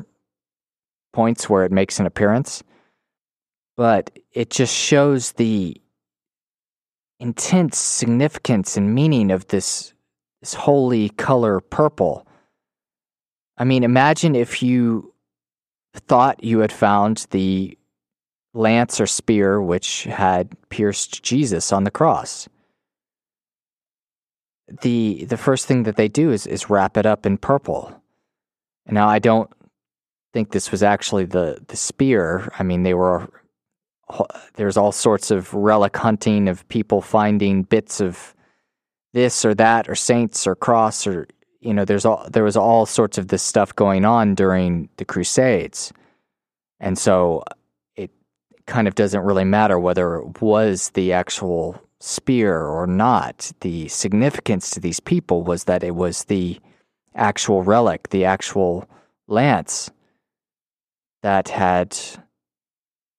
points where it makes an appearance. But it just shows the intense significance and meaning of this holy color purple. I mean, imagine if you thought you had found the lance or spear which had pierced Jesus on the cross. The first thing that they do is wrap it up in purple. And now, I don't think this was actually the spear. I mean, there's all sorts of relic hunting of people finding bits of this or that or saints or cross or, you know, there was all sorts of this stuff going on during the Crusades. And so it kind of doesn't really matter whether it was the actual spear or not. The significance to these people was that it was the actual relic, the actual lance that had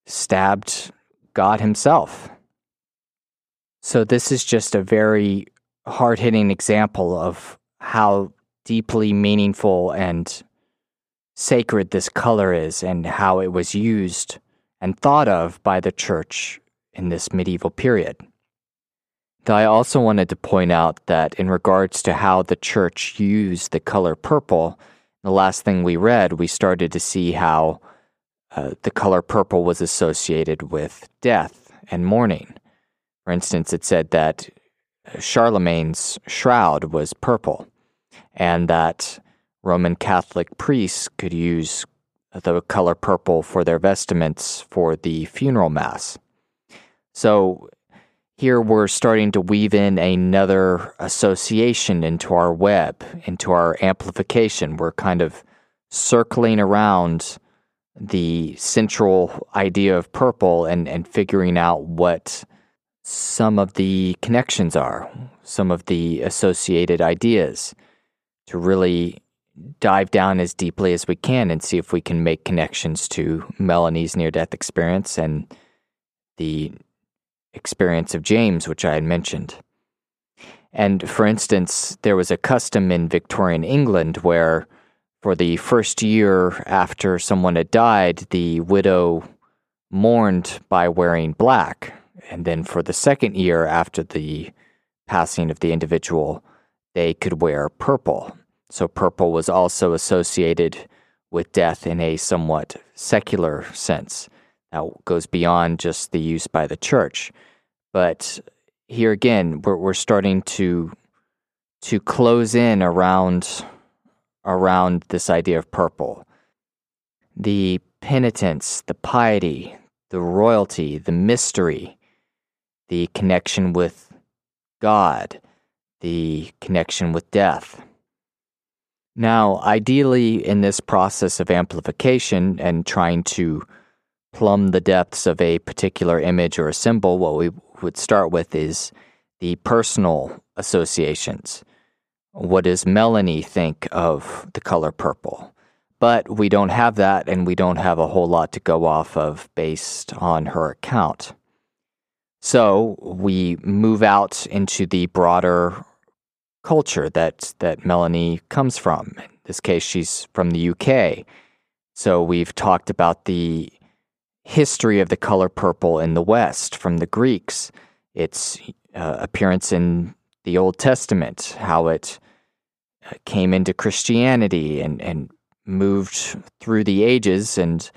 stabbed God himself. So this is just a very hard-hitting example of how deeply meaningful and sacred this color is and how it was used and thought of by the church in this medieval period. I also wanted to point out that in regards to how the church used the color purple, the last thing we read, we started to see how the color purple was associated with death and mourning. For instance, it said that Charlemagne's shroud was purple, and that Roman Catholic priests could use the color purple for their vestments for the funeral mass. So here we're starting to weave in another association into our web, into our amplification. We're kind of circling around the central idea of purple and figuring out what some of the connections are, some of the associated ideas, to really dive down as deeply as we can and see if we can make connections to Melanie's near-death experience and the experience of James, which I had mentioned. And for instance, there was a custom in Victorian England where for the first year after someone had died, the widow mourned by wearing black. And then for the second year after the passing of the individual, they could wear purple. So purple was also associated with death in a somewhat secular sense. That goes beyond just the use by the church. But here again, we're starting to close in around this idea of purple. The penitence, the piety, the royalty, the mystery, the connection with God, the connection with death. Now, ideally, in this process of amplification and trying to plumb the depths of a particular image or a symbol, what we would start with is the personal associations. What does Melanie think of the color purple? But we don't have that, and we don't have a whole lot to go off of based on her account. So we move out into the broader culture that Melanie comes from. In this case, she's from the UK. So we've talked about the history of the color purple in the West from the Greeks, its appearance in the Old Testament, how it came into Christianity and moved through the ages, and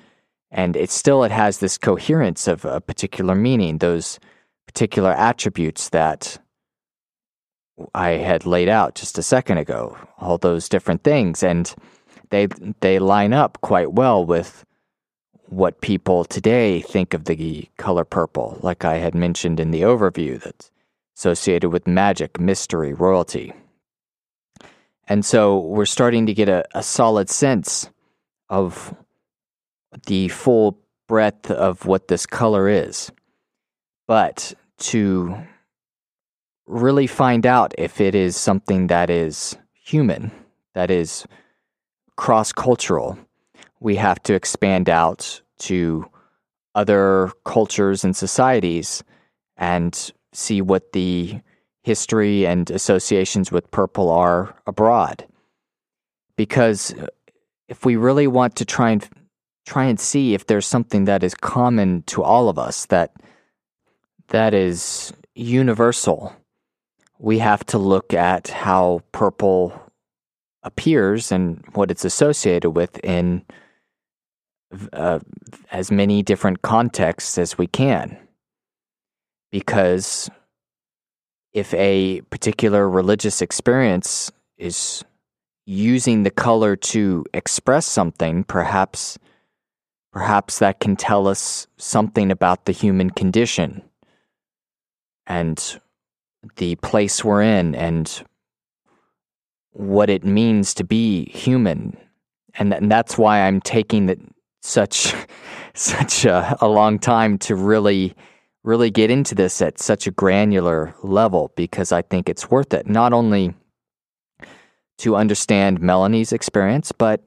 it has this coherence of a particular meaning, those particular attributes that I had laid out just a second ago, all those different things, and they line up quite well with what people today think of the color purple, like I had mentioned in the overview, that's associated with magic, mystery, royalty. And so we're starting to get a solid sense of the full breadth of what this color is. But to really find out if it is something that is human, that is cross-cultural. We have to expand out to other cultures and societies and see what the history and associations with purple are abroad. Because if we really want to try and see if there's something that is common to all of us, that is universal, we have to look at how purple appears and what it's associated with in as many different contexts as we can. Because if a particular religious experience is using the color to express something, perhaps that can tell us something about the human condition and the place we're in and what it means to be human. And that's why I'm taking such a long time to really get into this at such a granular level, because I think it's worth it, not only to understand Melanie's experience, but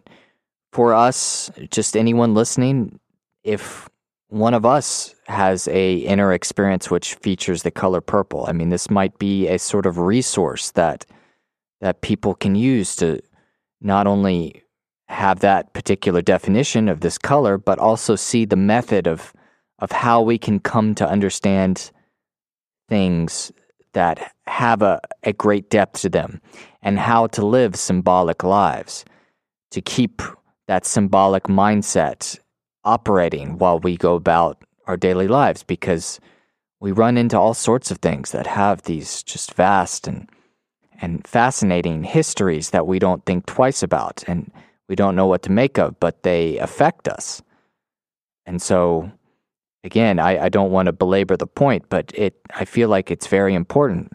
for us, just anyone listening, if one of us has a inner experience which features the color purple, I mean, this might be a sort of resource that people can use to not only have that particular definition of this color, but also see the method of how we can come to understand things that have a great depth to them, and how to live symbolic lives, to keep that symbolic mindset operating while we go about our daily lives, because we run into all sorts of things that have these just vast and fascinating histories that we don't think twice about and we don't know what to make of, but they affect us. And so, again, I don't want to belabor the point, but I feel like it's very important.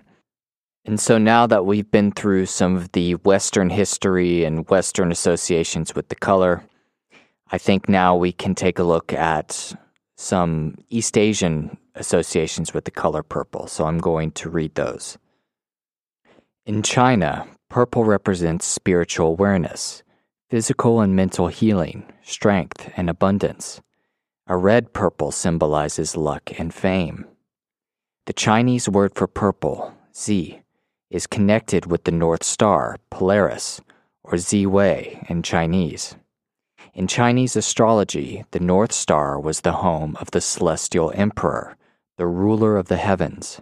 And so now that we've been through some of the Western history and Western associations with the color, I think now we can take a look at some East Asian associations with the color purple. So I'm going to read those. In China, purple represents spiritual awareness, physical and mental healing, strength, and abundance. A red purple symbolizes luck and fame. The Chinese word for purple, zi, is connected with the North Star, Polaris, or Zi Wei in Chinese. In Chinese astrology, the North Star was the home of the celestial emperor, the ruler of the heavens.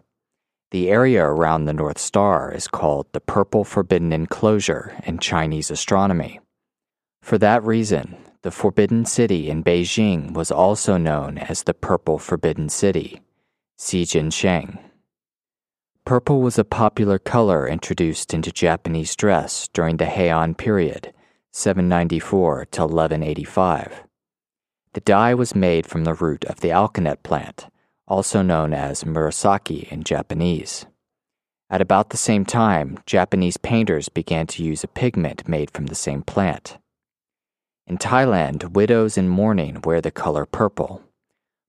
The area around the North Star is called the Purple Forbidden Enclosure in Chinese astronomy. For that reason, the Forbidden City in Beijing was also known as the Purple Forbidden City, Xijinsheng. Purple was a popular color introduced into Japanese dress during the Heian period, 794 to 1185. The dye was made from the root of the alkanet plant, also known as murasaki in Japanese. At about the same time, Japanese painters began to use a pigment made from the same plant. In Thailand, widows in mourning wear the color purple.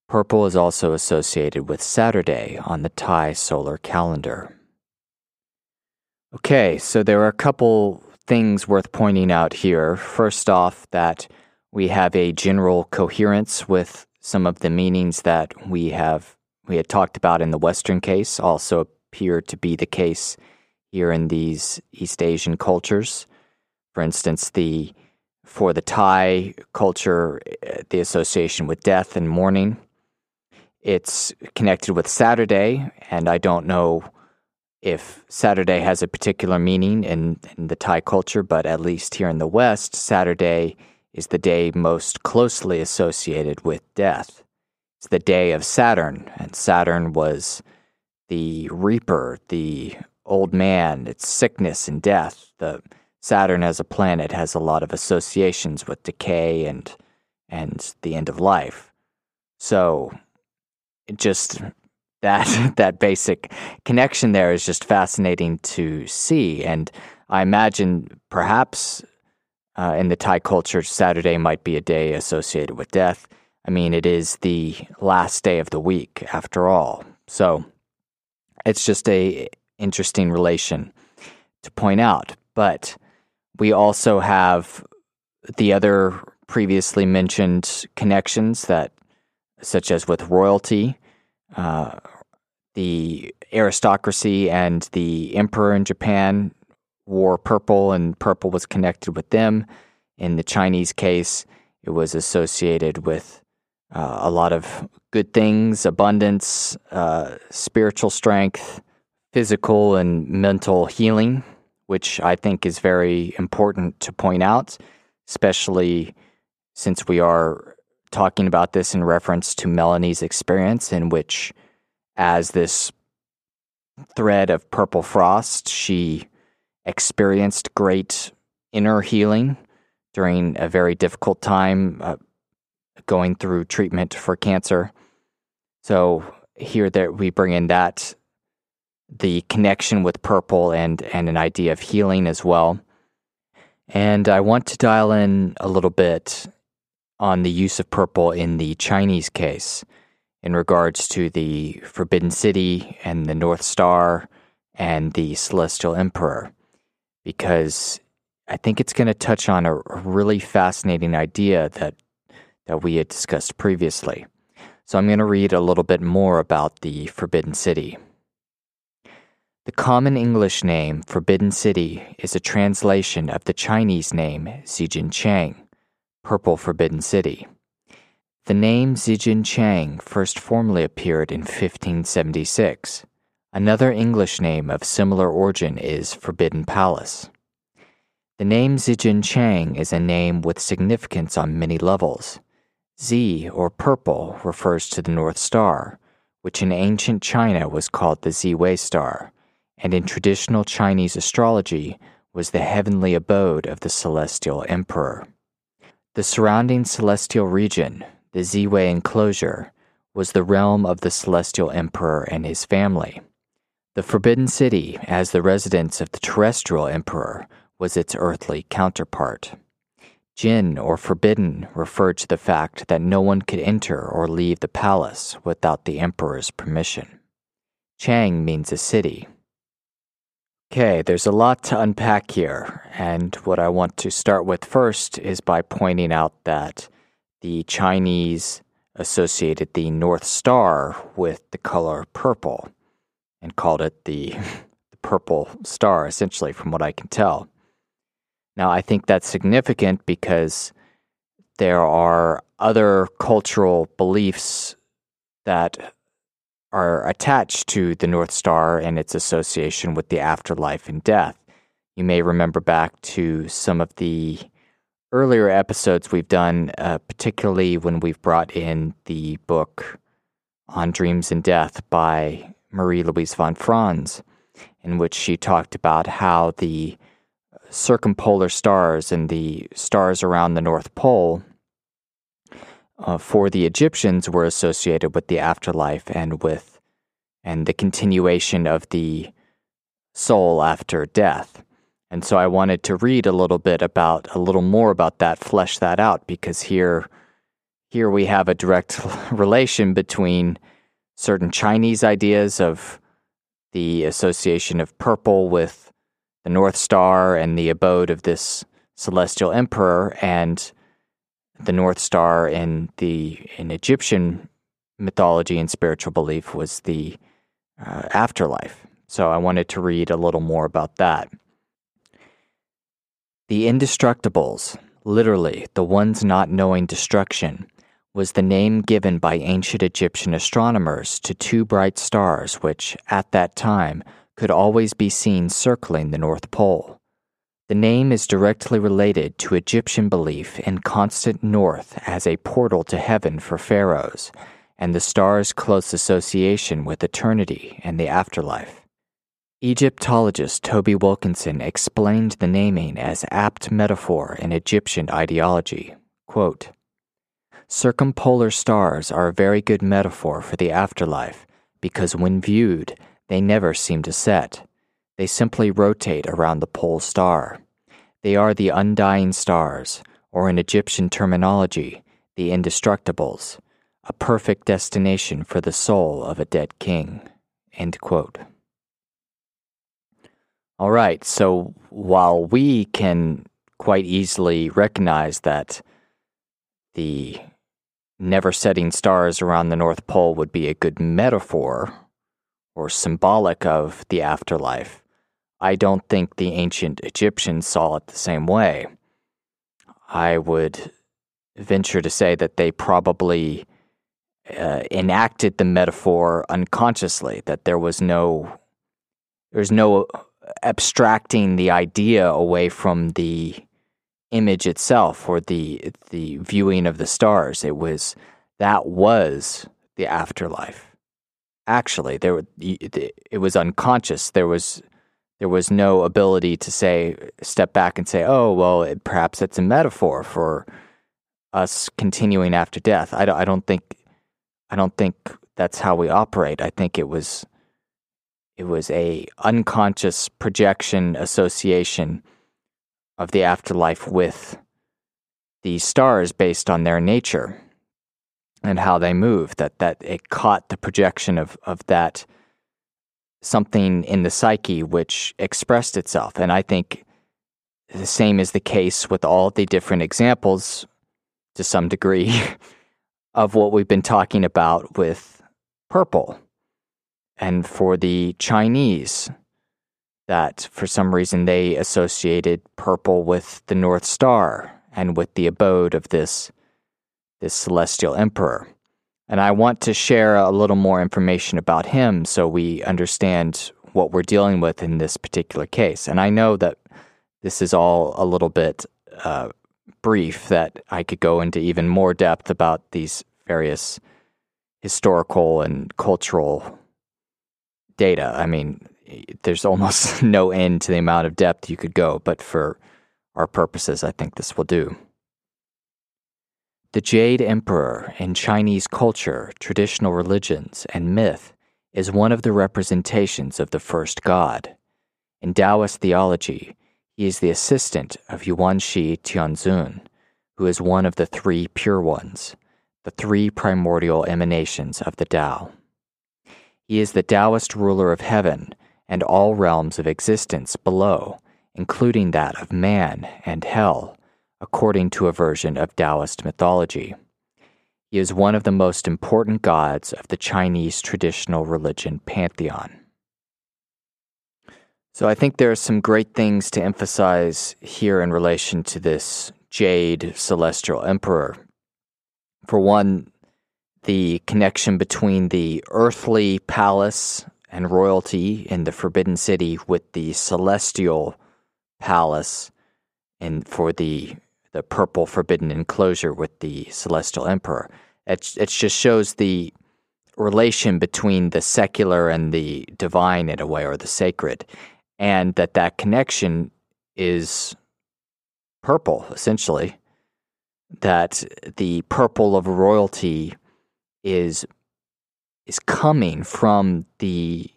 Purple is also associated with Saturday on the Thai solar calendar. Okay, so there are a couple things worth pointing out here. First off, that we have a general coherence with some of the meanings that we had talked about in the Western case also appear to be the case here in these East Asian cultures. For instance, For the Thai culture, the association with death and mourning, it's connected with Saturday, and I don't know if Saturday has a particular meaning in the Thai culture, but at least here in the West, Saturday is the day most closely associated with death. It's the day of Saturn, and Saturn was the reaper, the old man, it's sickness and death, Saturn as a planet has a lot of associations with decay and the end of life. So just that basic connection there is just fascinating to see. And I imagine perhaps in the Thai culture, Saturday might be a day associated with death. I mean, it is the last day of the week after all. So It's just a interesting relation to point out. But we also have the other previously mentioned connections that, such as with royalty, the aristocracy and the emperor in Japan wore purple, and purple was connected with them. In the Chinese case, it was associated with a lot of good things, abundance, spiritual strength, physical and mental healing, which I think is very important to point out, especially since we are talking about this in reference to Melanie's experience, in which, as this thread of purple frost, she experienced great inner healing during a very difficult time going through treatment for cancer. So here that we bring in that, the connection with purple and an idea of healing as well. And I want to dial in a little bit on the use of purple in the Chinese case in regards to the Forbidden City and the North Star and the Celestial Emperor, because I think it's going to touch on a really fascinating idea that we had discussed previously. So I'm going to read a little bit more about the Forbidden City. The common English name Forbidden City is a translation of the Chinese name Zijianchang, Purple Forbidden City. The name Zijianchang first formally appeared in 1576. Another English name of similar origin is Forbidden Palace. The name Zijianchang is a name with significance on many levels. Zi, or purple, refers to the North Star, which in ancient China was called the Ziwei Star, and in traditional Chinese astrology was the heavenly abode of the Celestial Emperor. The surrounding celestial region, the Ziwei enclosure, was the realm of the Celestial Emperor and his family. The Forbidden City, as the residence of the Terrestrial Emperor, was its earthly counterpart. Jin, or forbidden, referred to the fact that no one could enter or leave the palace without the emperor's permission. Chang means a city. Okay, there's a lot to unpack here, and what I want to start with first is by pointing out that the Chinese associated the North Star with the color purple and called it the purple star, essentially, from what I can tell. Now, I think that's significant because there are other cultural beliefs that are attached to the North Star and its association with the afterlife and death. You may remember back to some of the earlier episodes we've done, particularly when we've brought in the book On Dreams and Death by Marie-Louise von Franz, in which she talked about how the circumpolar stars and the stars around the North Pole for the Egyptians were associated with the afterlife and the continuation of the soul after death. And so I wanted to read a little more about that, flesh that out, because here we have a direct relation between certain Chinese ideas of the association of purple with the North Star and the abode of this celestial emperor, and the North Star in Egyptian mythology and spiritual belief was the afterlife. So I wanted to read a little more about that. The Indestructibles, literally the ones not knowing destruction, was the name given by ancient Egyptian astronomers to two bright stars which, at that time, could always be seen circling the North Pole. The name is directly related to Egyptian belief in constant north as a portal to heaven for pharaohs, and the star's close association with eternity and the afterlife. Egyptologist Toby Wilkinson explained the naming as apt metaphor in Egyptian ideology. Quote, "Circumpolar stars are a very good metaphor for the afterlife, because when viewed, they never seem to set. They simply rotate around the pole star. They are the undying stars, or in Egyptian terminology, the indestructibles, a perfect destination for the soul of a dead king." End quote. All right, so while we can quite easily recognize that the never-setting stars around the North Pole would be a good metaphor or symbolic of the afterlife, I don't think the ancient Egyptians saw it the same way. I would venture to say that they probably enacted the metaphor unconsciously, that there's no abstracting the idea away from the image itself or the viewing of the stars. It was, that was the afterlife. Actually, it was unconscious. There was no ability to step back and say, oh, well, perhaps it's a metaphor for us continuing after death. I don't think that's how we operate. I think it was a unconscious projection association of the afterlife with the stars based on their nature and how they move, that it caught the projection of that something in the psyche which expressed itself. And I think the same is the case with all the different examples, to some degree, of what we've been talking about with purple. And for the Chinese, that for some reason they associated purple with the North Star and with the abode of this celestial emperor. And I want to share a little more information about him so we understand what we're dealing with in this particular case. And I know that this is all a little bit brief, that I could go into even more depth about these various historical and cultural data. I mean, there's almost no end to the amount of depth you could go, but for our purposes, I think this will do. The Jade Emperor in Chinese culture, traditional religions, and myth is one of the representations of the first god. In Taoist theology, he is the assistant of Yuanshi Tianzun, who is one of the three pure ones, the three primordial emanations of the Tao. He is the Taoist ruler of heaven and all realms of existence below, including that of man and hell, according to a version of Taoist mythology. He is one of the most important gods of the Chinese traditional religion pantheon. So I think there are some great things to emphasize here in relation to this Jade Celestial Emperor. For one, the connection between the earthly palace and royalty in the Forbidden City with the celestial palace and for the purple forbidden enclosure with the celestial emperor. It just shows the relation between the secular and the divine in a way, or the sacred, and that connection is purple, essentially, that the purple of royalty is coming from the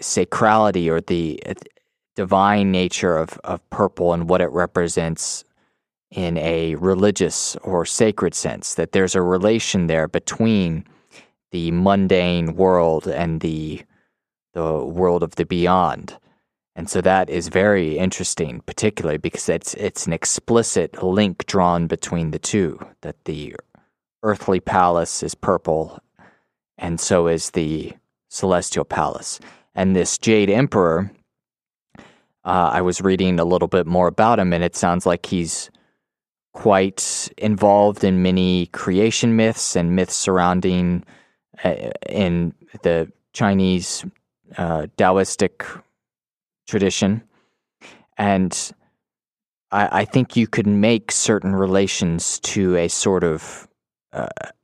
sacrality or the divine nature of purple and what it represents in a religious or sacred sense, that there's a relation there between the mundane world and the world of the beyond. And so that is very interesting, particularly because it's an explicit link drawn between the two, that the earthly palace is purple, and so is the celestial palace. And this Jade Emperor, I was reading a little bit more about him, and it sounds like he's quite involved in many creation myths and myths surrounding in the Chinese Taoistic tradition. And I think you could make certain relations to a sort of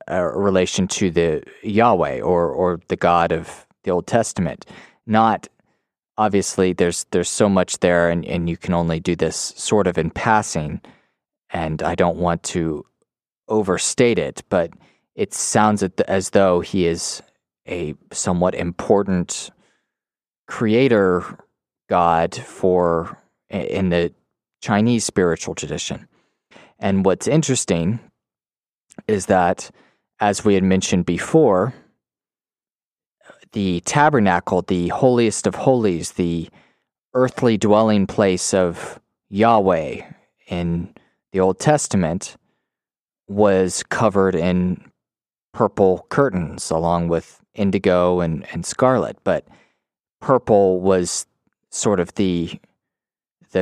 a relation to the Yahweh or the God of the Old Testament. Not, obviously, there's so much there, and you can only do this sort of in passing, and I don't want to overstate it, but it sounds as though he is a somewhat important creator God in the Chinese spiritual tradition. And what's interesting is that, as we had mentioned before, the tabernacle, the holiest of holies, the earthly dwelling place of Yahweh in the Old Testament was covered in purple curtains along with indigo and scarlet, but purple was sort of the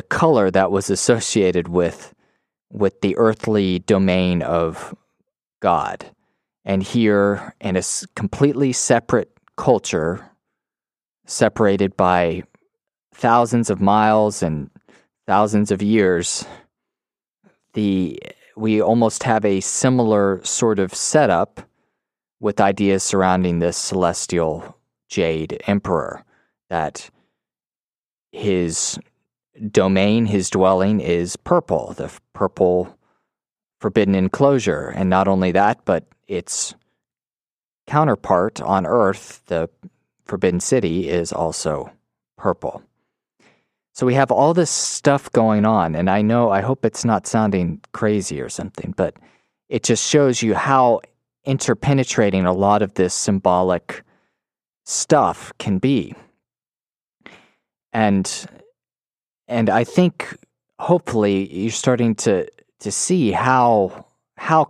color that was associated with the earthly domain of God. And here, in a completely separate culture, separated by thousands of miles and thousands of years, we almost have a similar sort of setup with ideas surrounding this celestial jade emperor, that his domain, his dwelling is purple, the purple forbidden enclosure. And not only that, but its counterpart on Earth, the forbidden city, is also purple. So we have all this stuff going on, and I hope it's not sounding crazy or something, but it just shows you how interpenetrating a lot of this symbolic stuff can be. And I think hopefully you're starting to see how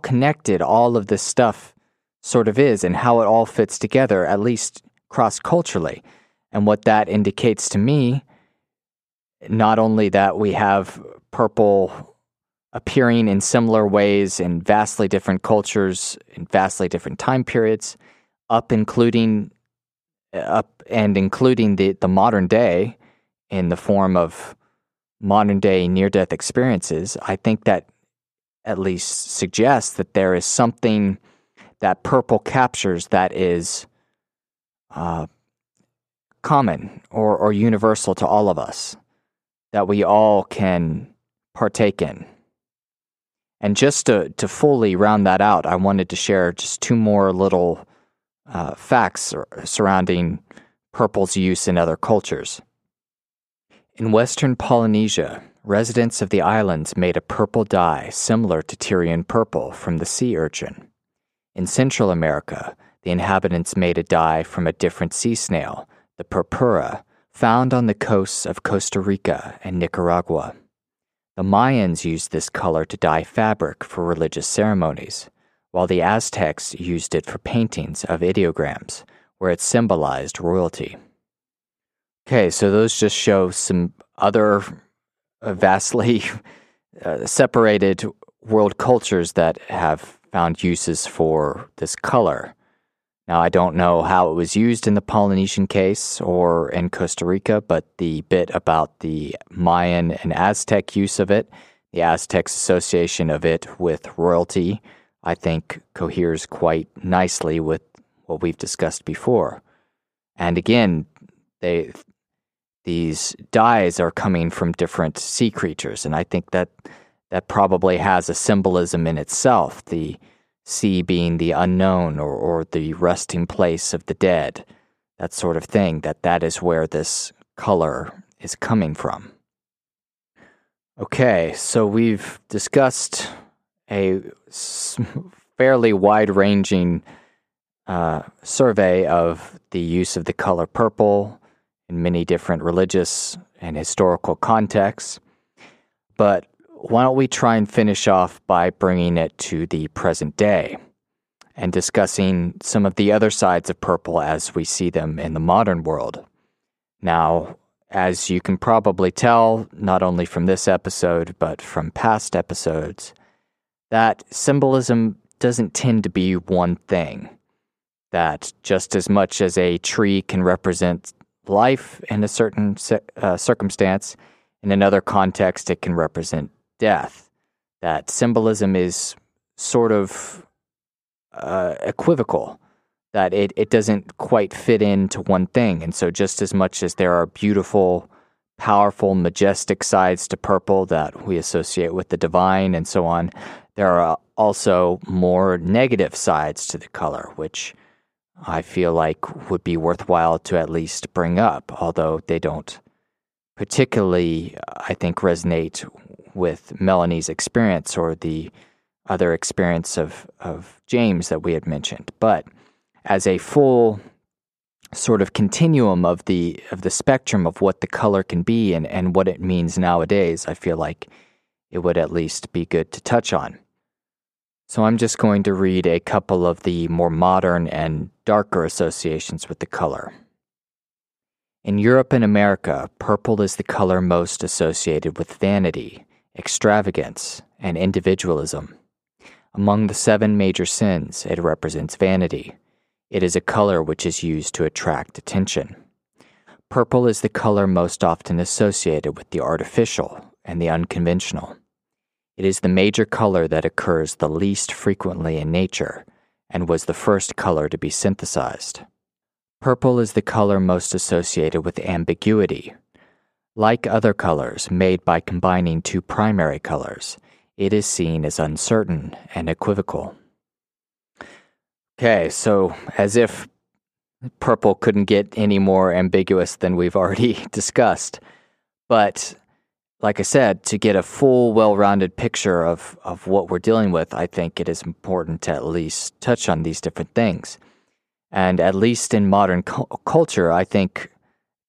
connected all of this stuff sort of is and how it all fits together, at least cross-culturally. And what that indicates to me, not only that we have purple appearing in similar ways in vastly different cultures, in vastly different time periods, including the modern day in the form of modern-day near-death experiences, I think that at least suggests that there is something that purple captures that is common or universal to all of us, that we all can partake in. And just to fully round that out, I wanted to share just two more little facts surrounding purple's use in other cultures. In Western Polynesia, residents of the islands made a purple dye similar to Tyrian purple from the sea urchin. In Central America, the inhabitants made a dye from a different sea snail, the purpura, found on the coasts of Costa Rica and Nicaragua. The Mayans used this color to dye fabric for religious ceremonies, while the Aztecs used it for paintings of ideograms, where it symbolized royalty. Okay, so those just show some other vastly separated world cultures that have found uses for this color. Now, I don't know how it was used in the Polynesian case or in Costa Rica, but the bit about the Mayan and Aztec use of it, the Aztec's association of it with royalty, I think coheres quite nicely with what we've discussed before. And again, these dyes are coming from different sea creatures, and I think that probably has a symbolism in itself, the sea being the unknown or the resting place of the dead, that sort of thing, that is where this color is coming from. Okay, so we've discussed a fairly wide-ranging survey of the use of the color purple in many different religious and historical contexts. But why don't we try and finish off by bringing it to the present day and discussing some of the other sides of purple as we see them in the modern world. Now, as you can probably tell, not only from this episode, but from past episodes, that symbolism doesn't tend to be one thing. That just as much as a tree can represent life in a certain circumstance, in another context it can represent death. That symbolism is sort of equivocal, that it doesn't quite fit into one thing. And so just as much as there are beautiful, powerful, majestic sides to purple that we associate with the divine and so on, there are also more negative sides to the color, which I feel like would be worthwhile to at least bring up, although they don't particularly, I think, resonate with Melanie's experience or the other experience of James that we had mentioned. But as a full sort of continuum of the spectrum of what the color can be and what it means nowadays, I feel like it would at least be good to touch on. So I'm just going to read a couple of the more modern and darker associations with the color. In Europe and America, purple is the color most associated with vanity, extravagance, and individualism. Among the 7 major sins, it represents vanity. It is a color which is used to attract attention. Purple is the color most often associated with the artificial and the unconventional. It is the major color that occurs the least frequently in nature and was the first color to be synthesized. Purple is the color most associated with ambiguity. Like other colors made by combining 2 primary colors, it is seen as uncertain and equivocal. Okay, so as if purple couldn't get any more ambiguous than we've already discussed. But like I said, to get a full, well-rounded picture of what we're dealing with, I think it is important to at least touch on these different things. And at least in modern culture, I think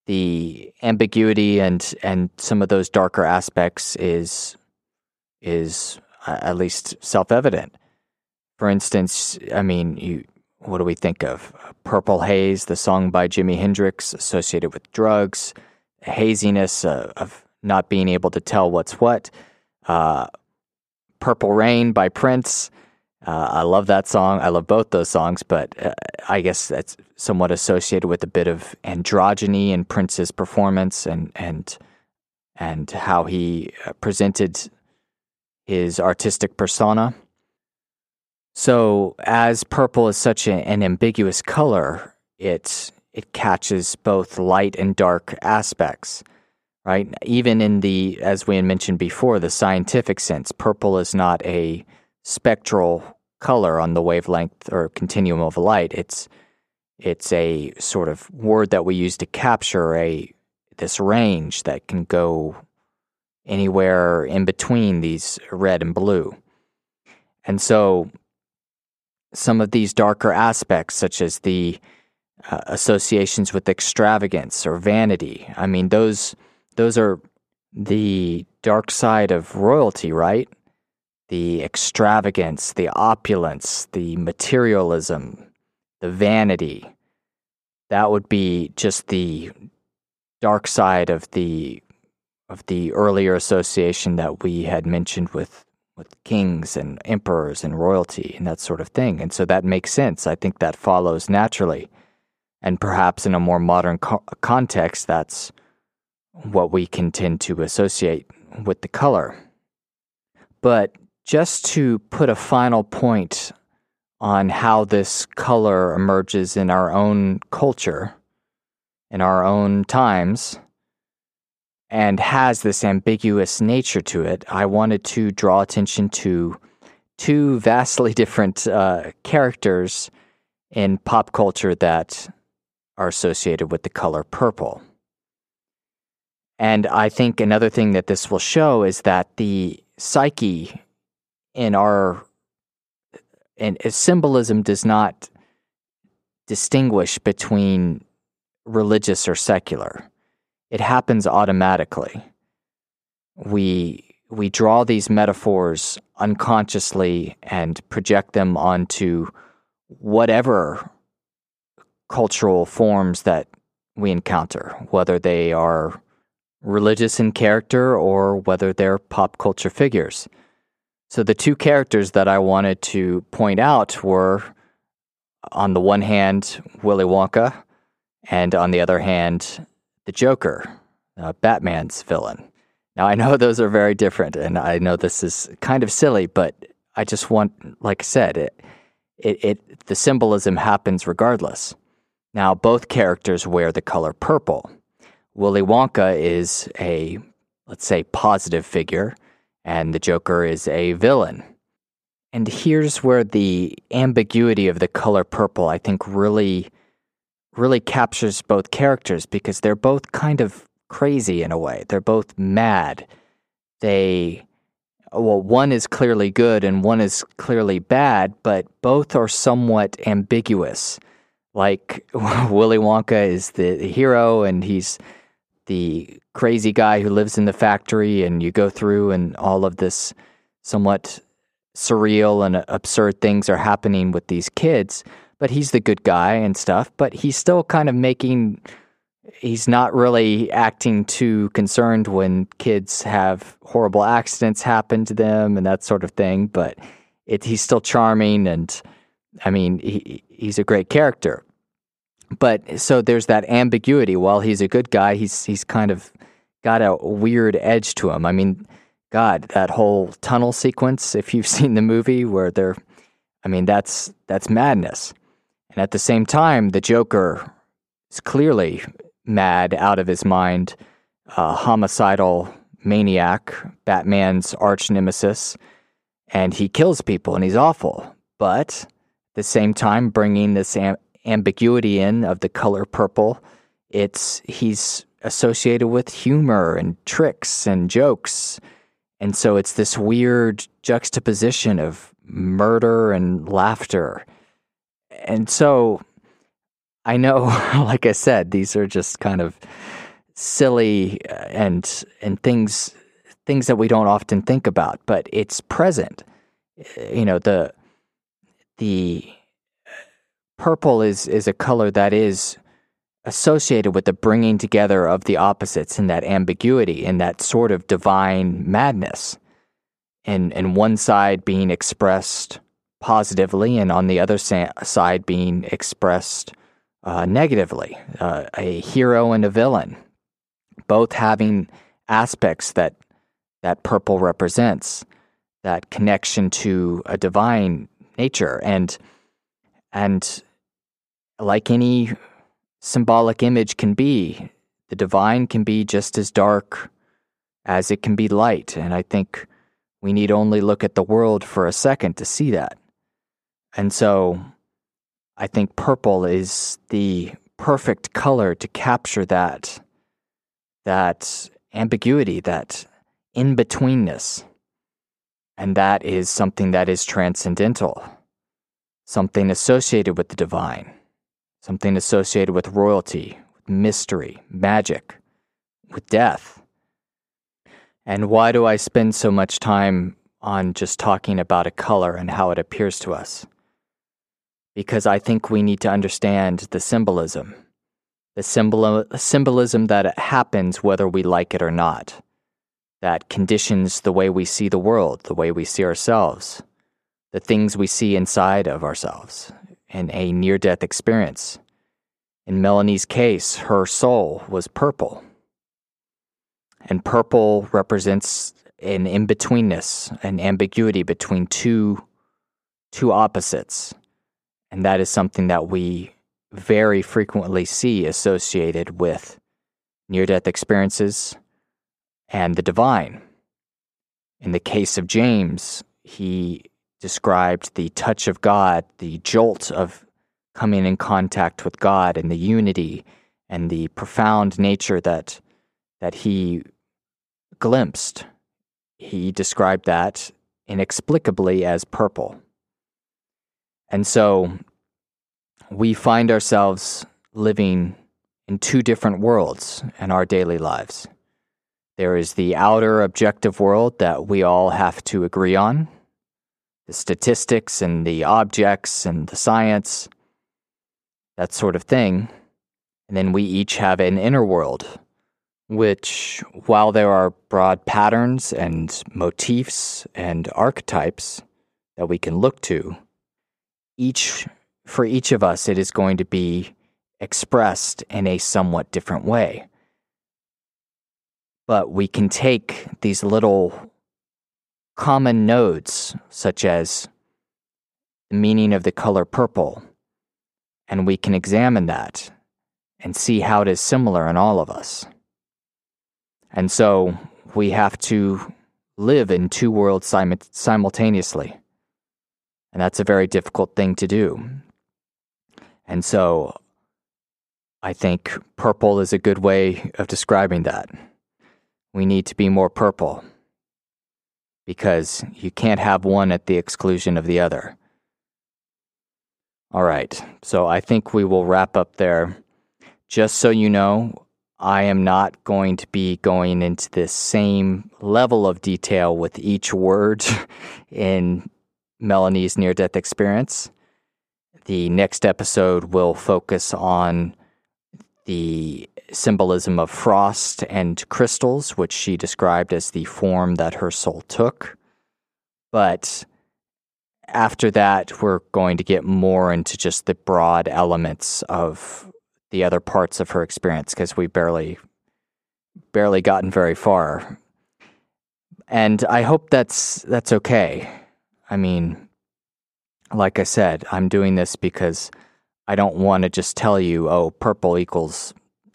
the ambiguity and some of those darker aspects is at least self-evident. For instance, I mean, what do we think of? Purple Haze, the song by Jimi Hendrix, associated with drugs, haziness of not being able to tell what's what. Purple Rain by Prince. I love that song. I love both those songs, but I guess that's somewhat associated with a bit of androgyny in Prince's performance and how he presented his artistic persona. So as purple is such an ambiguous color, it catches both light and dark aspects, right? Even in the, as we had mentioned before, the scientific sense, purple is not a spectral color on the wavelength or continuum of light. It's a sort of word that we use to capture this range that can go anywhere in between these red and blue. And so some of these darker aspects, such as the associations with extravagance or vanity, I mean, those are the dark side of royalty, right? The extravagance, the opulence, the materialism, the vanity. That would be just the dark side of the earlier association that we had mentioned with kings and emperors and royalty and that sort of thing. And so that makes sense. I think that follows naturally. And perhaps in a more modern context, that's what we can tend to associate with the color. But just to put a final point on how this color emerges in our own culture, in our own times, and has this ambiguous nature to it, I wanted to draw attention to 2 vastly different characters in pop culture that are associated with the color purple. And I think another thing that this will show is that the psyche in symbolism does not distinguish between religious or secular. It happens automatically. We draw these metaphors unconsciously and project them onto whatever cultural forms that we encounter, whether they are religious in character or whether they're pop culture figures. So the 2 characters that I wanted to point out were, on the one hand, Willy Wonka, and on the other hand, the Joker, Batman's villain. Now, I know those are very different, and I know this is kind of silly, but I just want, like I said, the symbolism happens regardless. Now, both characters wear the color purple. Willy Wonka is a, let's say, positive figure, and the Joker is a villain. And here's where the ambiguity of the color purple, I think, really captures both characters, because they're both kind of crazy in a way. They're both mad. One is clearly good and one is clearly bad, but both are somewhat ambiguous. like Willy Wonka is the hero and he's the crazy guy who lives in the factory, and you go through and all of this somewhat surreal and absurd things are happening with these kids, but he's the good guy and stuff, but he's still kind of making... He's not really acting too concerned when kids have horrible accidents happen to them and that sort of thing, but he's still charming, and I mean, he's a great character. But so there's that ambiguity. While he's a good guy, he's kind of got a weird edge to him. I mean, God, that whole tunnel sequence, if you've seen the movie where they're, I mean, that's madness. And at the same time, the Joker is clearly mad, out of his mind, homicidal maniac, Batman's arch nemesis, and he kills people and he's awful. But at the same time, bringing this ambiguity in of the color purple, he's associated with humor and tricks and jokes. And so it's this weird juxtaposition of murder and laughter. And so I know, like I said, these are just kind of silly and things that we don't often think about, but it's present. You know, the purple is a color that is associated with the bringing together of the opposites and that ambiguity and that sort of divine madness. And one side being expressed positively and on the other side being expressed negatively. A hero and a villain, both having aspects that purple represents, that connection to a divine nature. And like any symbolic image can be, the divine can be just as dark as it can be light. And I think we need only look at the world for a second to see that. And so I think purple is the perfect color to capture that ambiguity, that in-betweenness. And that is something that is transcendental, something associated with the divine, something associated with royalty, with mystery, magic, with death. And why do I spend so much time on just talking about a color and how it appears to us? Because I think we need to understand the symbolism that happens whether we like it or not, that conditions the way we see the world, the way we see ourselves, the things we see inside of ourselves in a near-death experience. In Melanie's case, her soul was purple. And purple represents an in-betweenness, an ambiguity between two opposites. And that is something that we very frequently see associated with near-death experiences and the divine. In the case of James, he described the touch of God, the jolt of coming in contact with God and the unity and the profound nature that he glimpsed. He described that inexplicably as purple. And so we find ourselves living in two different worlds in our daily lives. There is the outer objective world that we all have to agree on, the statistics and the objects and the science, that sort of thing. And then we each have an inner world, which, while there are broad patterns and motifs and archetypes that we can look to, for each of us, it is going to be expressed in a somewhat different way. But we can take these little common nodes, such as the meaning of the color purple, and we can examine that and see how it is similar in all of us. And so we have to live in two worlds simultaneously. And that's a very difficult thing to do. And so I think purple is a good way of describing that. We need to be more purple, because you can't have one at the exclusion of the other. All right, so I think we will wrap up there. Just so you know, I am not going to be going into the same level of detail with each word in Melanie's near-death experience. The next episode will focus on the symbolism of frost and crystals, which she described as the form that her soul took. But after that, we're going to get more into just the broad elements of the other parts of her experience, because we've barely gotten very far. And I hope that's okay. I mean, like I said, I'm doing this because I don't want to just tell you, oh, purple equals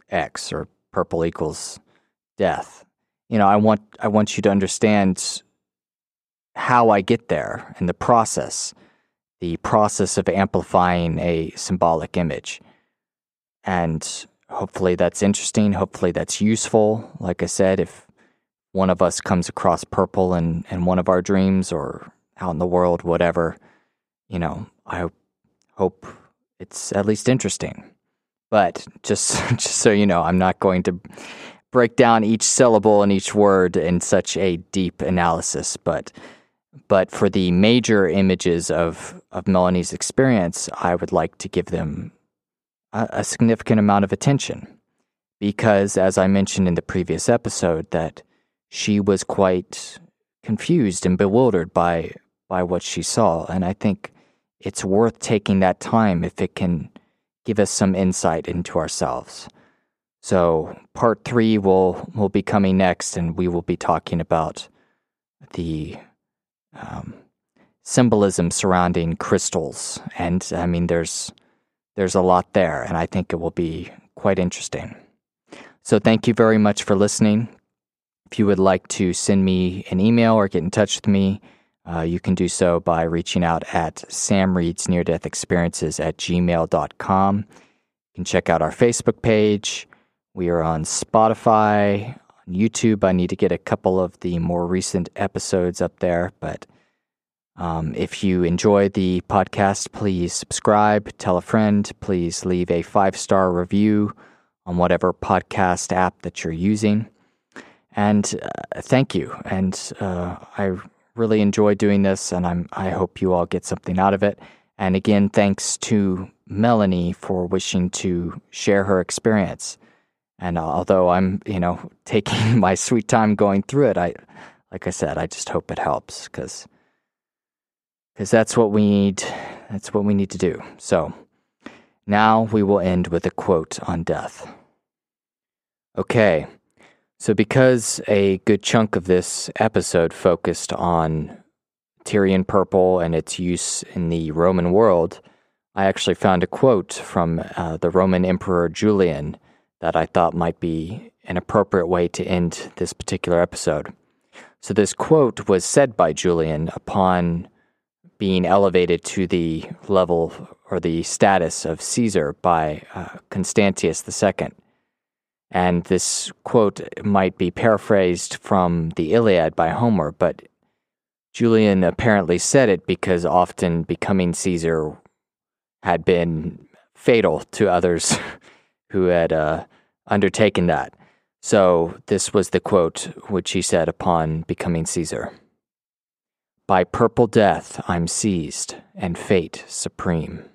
X or purple equals death. You know, I want you to understand how I get there and the process of amplifying a symbolic image. And hopefully that's interesting. Hopefully that's useful. Like I said, if one of us comes across purple in one of our dreams or out in the world, whatever, you know, I hope it's at least interesting. But just so you know, I'm not going to break down each syllable and each word in such a deep analysis, but for the major images of Melanie's experience, I would like to give them a significant amount of attention, because as I mentioned in the previous episode, that she was quite confused and bewildered by what she saw, and I think it's worth taking that time if it can give us some insight into ourselves. So part 3 will be coming next, and we will be talking about the symbolism surrounding crystals. And I mean, there's a lot there, and I think it will be quite interesting. So thank you very much for listening. If you would like to send me an email or get in touch with me, you can do so by reaching out at samreadsneardeathexperiences@gmail.com. You can check out our Facebook page. We are on Spotify, on YouTube. I need to get a couple of the more recent episodes up there, but if you enjoy the podcast, please subscribe, tell a friend, please leave a 5-star review on whatever podcast app that you're using. And thank you. And I really enjoy doing this, and I hope you all get something out of it. And again, thanks to Melanie for wishing to share her experience. And although I'm, you know, taking my sweet time going through it, like I said, I just hope it helps, because that's what we need. That's what we need to do. So now we will end with a quote on death. Okay. So because a good chunk of this episode focused on Tyrian purple and its use in the Roman world, I actually found a quote from the Roman Emperor Julian that I thought might be an appropriate way to end this particular episode. So this quote was said by Julian upon being elevated to the level or the status of Caesar by Constantius II. And this quote might be paraphrased from the Iliad by Homer, but Julian apparently said it because often becoming Caesar had been fatal to others who had undertaken that. So this was the quote which he said upon becoming Caesar. "By purple death I'm seized, and fate supreme."